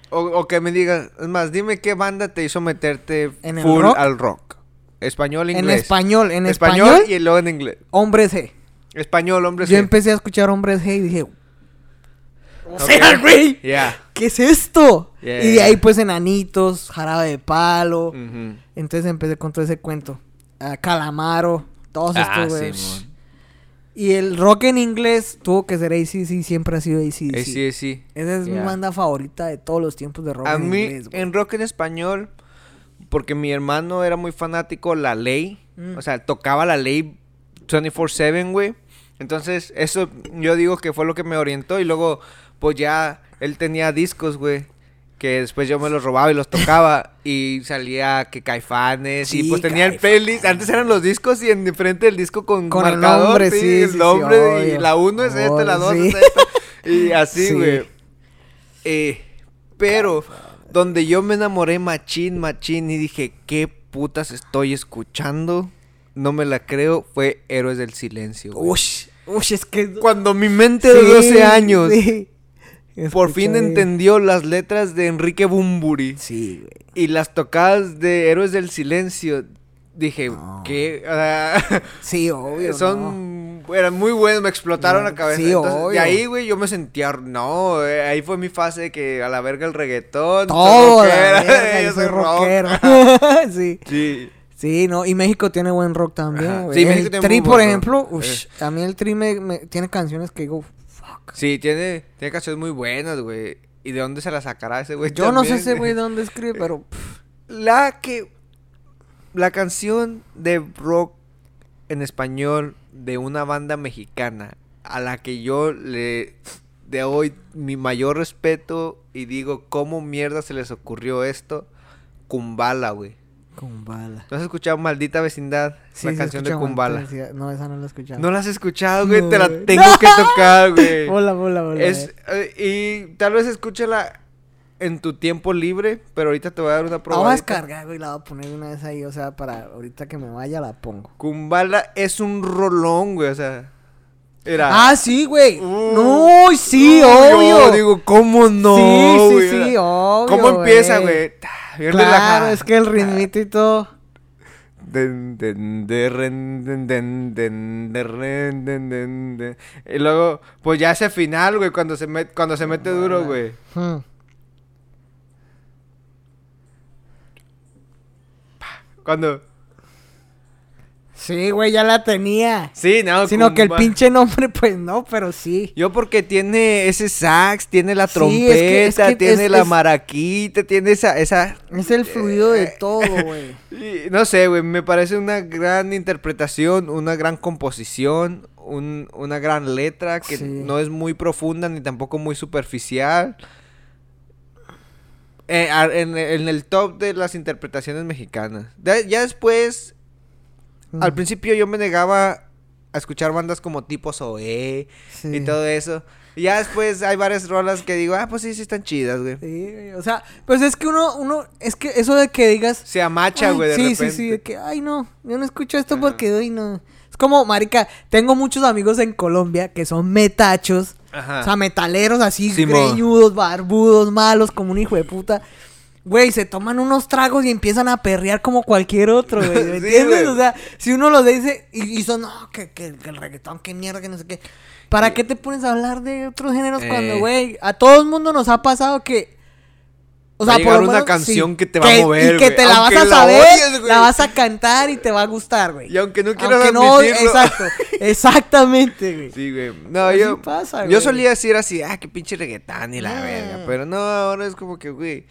O, o que me digas, es más, dime qué banda te hizo meterte ¿En full rock? al rock. Español, inglés. En español, en español. Español y luego en inglés. Hombres G. Español, hombres G. Yo empecé a escuchar Hombres G y dije. O sea, güey, okay. yeah. ¿qué es esto? Yeah, y de ahí, pues, Enanitos, Jarabe de Palo. Uh-huh. Entonces empecé con todo ese cuento. Uh, Calamaro, todos ah, estos, güey. Sí, y el rock en inglés tuvo que ser A C D C, siempre ha sido A C D C. A C D C. Esa es yeah. mi banda favorita de todos los tiempos de rock A en inglés. A mí, en rock en español, porque mi hermano era muy fanático de la ley. Mm. O sea, tocaba la ley veinticuatro siete, güey. Entonces, eso yo digo que fue lo que me orientó. Y luego, pues ya, él tenía discos, güey, que después yo me los robaba y los tocaba. Y salía que Caifanes. Sí, y pues tenía el playlist. Antes eran los discos y en enfrente del disco con, con marcador. El nombre, sí, sí, el nombre. Sí, sí, y la uno es esta, la dos sí. es esta. Y así, güey. Sí. Eh, pero, donde yo me enamoré machín, machín. Y dije, ¿qué putas estoy escuchando? No me la creo. Fue Héroes del Silencio, güey. Ush, ush, es que... Cuando mi mente de doce años... Sí. Escuché. Por fin entendió las letras de Enrique Bunbury. Sí, güey. Y las tocadas de Héroes del Silencio. Dije, no. ¿qué? Uh, sí, obvio. Son. No. Eran muy buenos, me explotaron no. la cabeza. Sí, entonces, obvio. Y ahí, güey, yo me sentía. No, eh, ahí fue mi fase de que a la verga el reggaetón. Todo. Yo soy rockero. sí. Sí. Sí, no, y México tiene buen rock también, güey. Sí, México el tiene Tri, por ejemplo. Ush, a mí el Tri me, me, tiene canciones que digo. Sí, tiene, tiene canciones muy buenas, güey. ¿Y de dónde se las sacará ese güey? Yo también no sé ese güey de dónde escribe, pero... Pff. La que... La canción de rock en español de una banda mexicana a la que yo le doy mi mayor respeto y digo, ¿cómo mierda se les ocurrió esto? Kumbala, güey. Kumbala. ¿No has escuchado Maldita Vecindad? Sí, la canción de Kumbala. No, esa no la he escuchado. No la has escuchado, güey. No, te la tengo no. que tocar, güey. Hola, hola, hola. Es, eh, y tal vez escúchala en tu tiempo libre, pero ahorita te voy a dar una probadita. La voy a descargar, güey. La voy a poner una vez ahí, o sea, para ahorita que me vaya la pongo. Kumbala es un rolón, güey, o sea... Era. Ah, sí, güey. Uh, no, sí, uh, obvio. Yo digo, ¿cómo no? Sí, güey, sí, sí, era. Obvio. ¿Cómo empieza, güey? Claro, relajada. Es que el ritmito y todo. Y luego, pues ya ese final, güey, cuando se mete, cuando se mete duro, güey. Hmm. Cuando. Sí, güey, ya la tenía. Sí, no. Sino Kumbala. Que el pinche nombre, pues no, pero sí. Yo porque tiene ese sax, tiene la trompeta, sí, es que, es que tiene es, la es, maraquita, tiene esa, esa... Es el fluido de todo, güey. No sé, güey, me parece una gran interpretación, una gran composición, un, una gran letra que sí. no es muy profunda ni tampoco muy superficial. Eh, en, en el top de las interpretaciones mexicanas. De, ya después... Mm. Al principio yo me negaba a escuchar bandas como tipo Zoé sí. y todo eso. Y ya después hay varias rolas que digo, ah, pues sí, sí están chidas, güey. Sí, o sea, pues es que uno, uno, es que eso de que digas... Se amacha, güey, de sí, repente. Sí, sí, sí, de que, ay, no, yo no escucho esto Ajá. porque doy, no... Es como, marica, tengo muchos amigos en Colombia que son metachos. Ajá. O sea, metaleros así, sí, greñudos, barbudos, malos, como un hijo de puta... Güey, se toman unos tragos y empiezan a perrear como cualquier otro, güey, ¿me entiendes? Sí, o sea, si uno lo dice y, y son, no, que, que, que el reggaetón, que mierda, que no sé qué. ¿Para eh, qué te pones a hablar de otros géneros eh, cuando, güey, a todo el mundo nos ha pasado que... O sea, va a por lo menos, una canción sí, que te va que, a mover, y que te la vas a saber, la, odies, la vas a cantar y te va a gustar, güey. Y aunque no quieras aunque no, exacto, exactamente, güey. Sí, güey. No, pero yo... Pasa, yo solía decir así, ah, qué pinche reggaetón y la ah. verga. Pero no, ahora es como que, güey...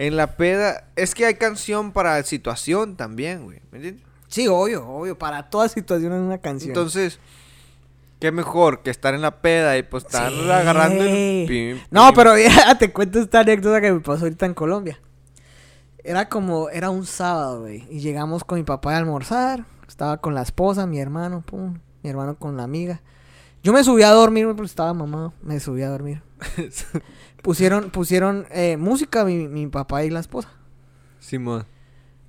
En la peda... Es que hay canción para situación también, güey. ¿Me entiendes? Sí, obvio, obvio. Para toda situación hay una canción. Entonces... Qué mejor que estar en la peda y pues estar sí. agarrando el... Pim, pim. No, pero ya te cuento esta anécdota que me pasó ahorita en Colombia. Era como... Era un sábado, güey. Y llegamos con mi papá a almorzar. Estaba con la esposa, mi hermano. Pum, mi hermano con la amiga. Yo me subí a dormir, güey, porque estaba mamado. Me subí a dormir. Pusieron, pusieron eh, música mi, mi papá y la esposa. Simón.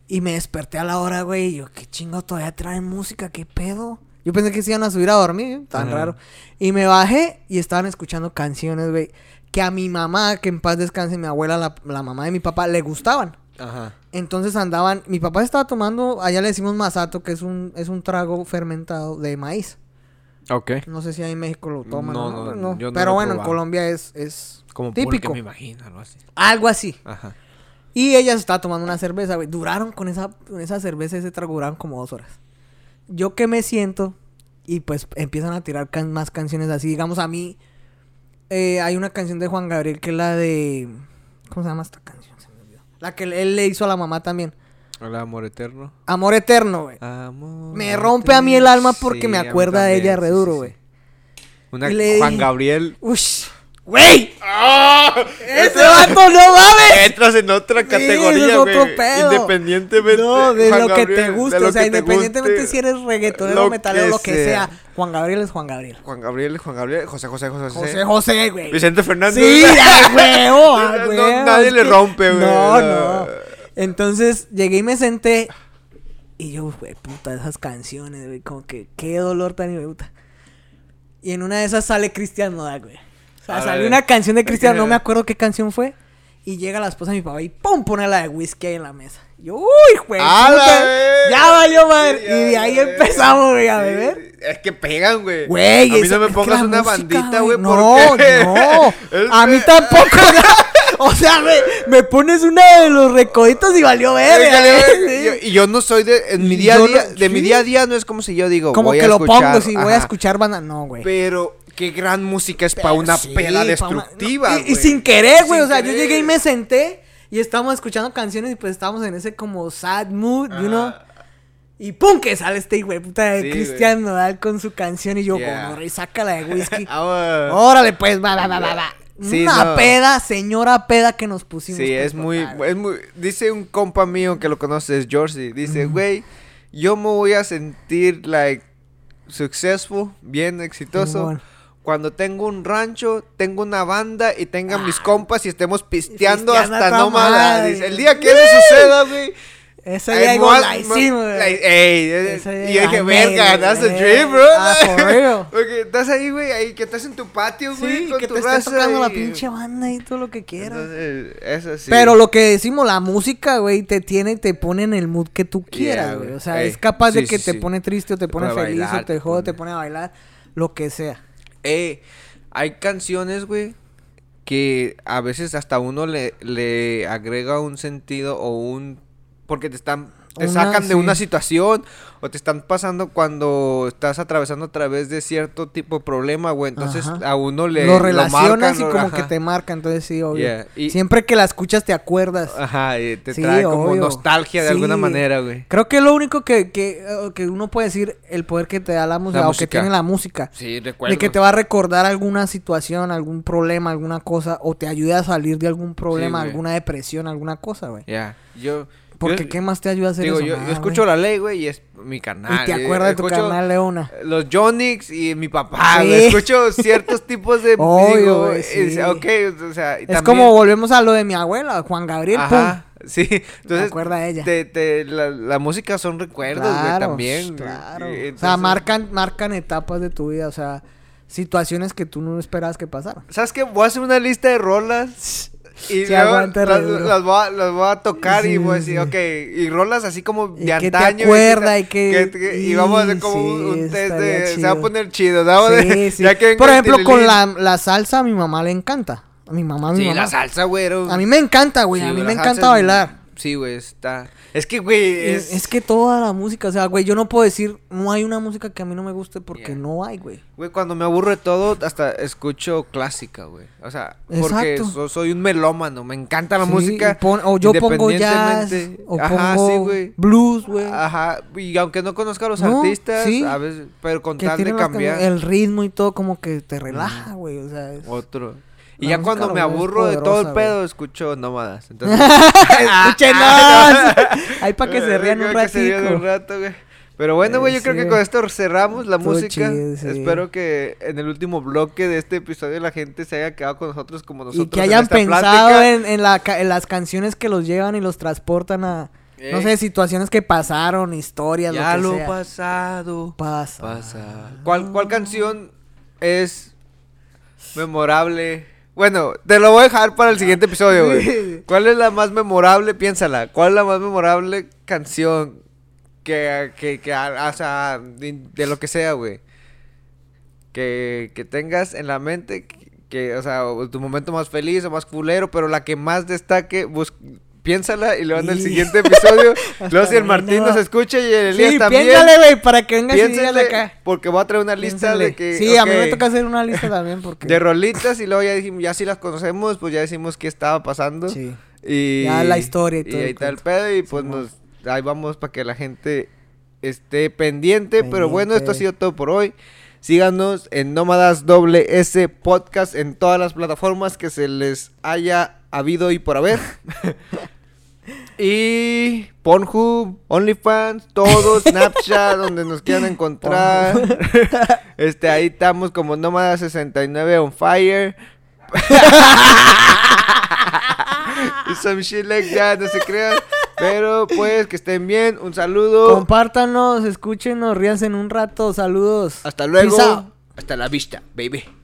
Y me desperté a la hora, güey. Y yo, qué chingo, todavía traen música, qué pedo. Yo pensé que se iban a subir a dormir, ¿eh? Tan Ajá. raro. Y me bajé y estaban escuchando canciones, güey. Que a mi mamá, que en paz descanse, mi abuela, la, la mamá de mi papá, le gustaban. Ajá. Entonces andaban, mi papá estaba tomando, allá le decimos masato, que es un, es un trago fermentado de maíz. Okay. No sé si ahí en México lo toman. No, no, no, no. Yo no pero bueno, probado. En Colombia es, es como típico. Como me imagino, algo así. Algo así. Ajá. Y ella se estaba tomando una cerveza, güey. Duraron con esa, con esa cerveza, ese trago, duraron como dos horas. Yo que me siento y pues empiezan a tirar can- más canciones así. Digamos, a mí eh, hay una canción de Juan Gabriel que es la de... ¿Cómo se llama esta canción? Se me olvidó. La que él le hizo a la mamá también. Hola, amor eterno. Amor eterno, güey. Me rompe eterno. A mí el alma porque sí, me acuerda de ella re duro, güey. Sí, sí, sí. Una le... Juan Gabriel. Ush. ¡Güey! ¡Oh! ¡Ese vato no mames! Entras en otra categoría, güey. Sí, es independientemente. No, de Juan lo Gabriel, que te guste. O sea, independientemente guste, si eres reggaetonero, metalero, lo que sea. Juan Gabriel es Juan Gabriel. Juan Gabriel es Juan Gabriel. José José José José. José José, güey. Vicente Fernández. Sí, güey. No, no, nadie le rompe, güey. No, no. Entonces, llegué y me senté. Y yo, güey, puta, esas canciones, güey. Como que, qué dolor tan y puta. Y en una de esas sale Cristian Nodal, güey. A salió ver, una canción de Cristian, no me acuerdo qué canción fue. Y llega la esposa de mi papá y ¡pum! Pone la de whisky ahí en la mesa. Yo, ¡uy, güey! ¡Ya valió, madre! Sí, ya, y de ahí empezamos, güey, a beber. Es que pegan, güey. Güey, a mí no me pongas una música, bandita, güey, no, porque... no. A mí tampoco. O sea, me, me pones una de los recoditos y valió verga. ¿Eh? Y yo no soy de... En mi día a día... No, de ¿sí? mi día a día no es como si yo digo... Como voy que a lo escuchar, pongo, si ajá. voy a escuchar banda... No, güey. Pero qué gran música es para una sí, peda destructiva, una... No, y, y sin querer, güey. O sea, querer. Yo llegué y me senté y estábamos escuchando canciones y pues estábamos en ese como sad mood, ah. you know. Y pum, que sale este güey puta de sí, Cristian Nodal con su canción y yo yeah. como rey, sácala de whisky. Órale, pues, va, va, va, va, va. Sí, una no. peda, señora peda que nos pusimos. Sí, es muy, es muy... Dice un compa mío que lo conoces, Georgie. Dice, güey, mm. yo me voy a sentir, like, successful, bien exitoso. Bueno. Cuando tengo un rancho, tengo una banda y tengan ah, mis compas y estemos pisteando hasta nómada. Dice, el día que yeah. eso suceda, güey. Eso ya digo, la hicimos, güey. Y yo dije, verga, that's the dream, bro. Ah, for real. Porque estás ahí, güey, ahí que estás en tu patio, güey, sí, con que tu te raza. Estás tocando y... la pinche banda y todo lo que quieras. Entonces, eso sí. Pero lo que decimos, la música, güey, te tiene, te pone en el mood que tú quieras, güey. Yeah, o sea, ey, es capaz sí, de que sí, te sí. pone triste o te, te pone feliz bailar, o te jode, te pone a bailar, lo que sea. Eh, hay canciones, güey, que a veces hasta uno le, le agrega un sentido o un... Porque te están... Te una, sacan sí. de una situación... O te están pasando cuando... Estás atravesando a través de cierto tipo de problema, güey. Entonces ajá. a uno le... Lo relacionas lo marcan, y como ajá. que te marca. Entonces sí, obvio. Yeah. Y, siempre que la escuchas te acuerdas. Ajá. Y te sí, trae como obvio. nostalgia de sí. alguna manera, güey. Creo que es lo único que, que... Que uno puede decir... El poder que te da la música. La o música. que tiene la música. Sí, recuerdo. De que te va a recordar alguna situación. Algún problema. Alguna cosa. O te ayuda a salir de algún problema. Sí, alguna depresión. Alguna cosa, güey. Ya. Yeah. Yo... Porque yo, ¿qué más te ayuda a hacer digo, eso? Yo, nada, yo escucho güey. La ley, güey, y es mi canal. Y te acuerdas de tu canal, Leona. Los Jonix y mi papá, sí. güey. Escucho ciertos tipos de... Obvio, digo, güey, sí. es, okay, o sea, es también... como volvemos a lo de mi abuela, Juan Gabriel. Ajá, pum. sí. Entonces, me acuerda a ella. Te, te, la, la música son recuerdos, claro, güey, también. Claro, güey. Entonces, o sea, marcan, marcan etapas de tu vida, o sea, situaciones que tú no esperabas que pasaran. ¿Sabes qué? Voy a hacer una lista de rolas... Y sí, luego las, las, voy a, las voy a tocar sí, y voy a decir, sí. ok, y rolas así como de y antaño. Que te acuerda, y, que, y, que, y, y vamos a hacer como sí, un test de, se va a poner chido, ¿no? Sí, sí. Ya que por ejemplo, tililín. con la, la salsa a mi mamá le encanta. A mi mamá, a mi sí, mamá. Sí, la salsa, güey. O... A mí me encanta, güey, sí, a mí me encanta salsa, bailar. Sí, güey, está... Es que, güey, es... es... que toda la música, o sea, güey, yo no puedo decir, no hay una música que a mí no me guste porque yeah. no hay, güey. Güey, cuando me aburro de todo, hasta escucho clásica, güey. O sea, exacto. porque so, soy un melómano, me encanta la sí, música. Pon, o yo pongo jazz, o ajá, pongo sí, güey. blues, güey. Ajá, y aunque no conozca a los no, artistas, sí. a veces, pero con tal de cambiar. El ritmo y todo como que te relaja, güey, o sea. Es... Otro... Y la ya cuando me aburro poderosa, de todo el güey. pedo, escucho Nómadas. Entonces, ¡escúchenos! Ahí para que se rían un ratito. Se un rato, güey. Pero bueno, güey, yo sí. creo que con esto cerramos la Todo música. Chido, sí. Espero que en el último bloque de este episodio la gente se haya quedado con nosotros como nosotros. Y que hayan en esta pensado en, en, la, en las canciones que los llevan y los transportan a... Eh. No sé, situaciones que pasaron, historias, ya lo que sea. Ya lo pasado. Pasa. Pasa. ¿Cuál, ¿Cuál canción es memorable? Bueno, te lo voy a dejar para el siguiente episodio, güey. ¿Cuál es la más memorable? Piénsala. ¿Cuál es la más memorable canción que, que, que o sea, de, de lo que sea, güey? Que, que tengas en la mente, que, que, o sea, tu momento más feliz o más culero, pero la que más destaque, bus, piénsala y luego en el siguiente episodio. Luego si el Martín no. nos escucha y el Elías sí, también. Sí, piénsale, güey, para que vengas y dígale acá. Porque voy a traer una lista piénsale. de que... Sí, okay, a mí me toca hacer una lista también porque... De rolitas y luego ya dijimos, ya si las conocemos, pues ya decimos qué estaba pasando. Sí. Y... Ya la historia y todo. Y ahí está el pedo y pues sí, nos... ahí vamos para que la gente esté pendiente, pendiente. Pero bueno, esto ha sido todo por hoy. Síganos en Nómadas S Podcast en todas las plataformas que se les haya habido y por haber. Y Pornhub, OnlyFans, todo, Snapchat, donde nos quieran encontrar. Este, ahí estamos como Nómadas sesenta y nueve on fire. Some shit like that, no se crean. Pero pues que estén bien, un saludo. Compártanos, escúchenos, ríanse en un rato, saludos. Hasta luego, hasta la vista, baby.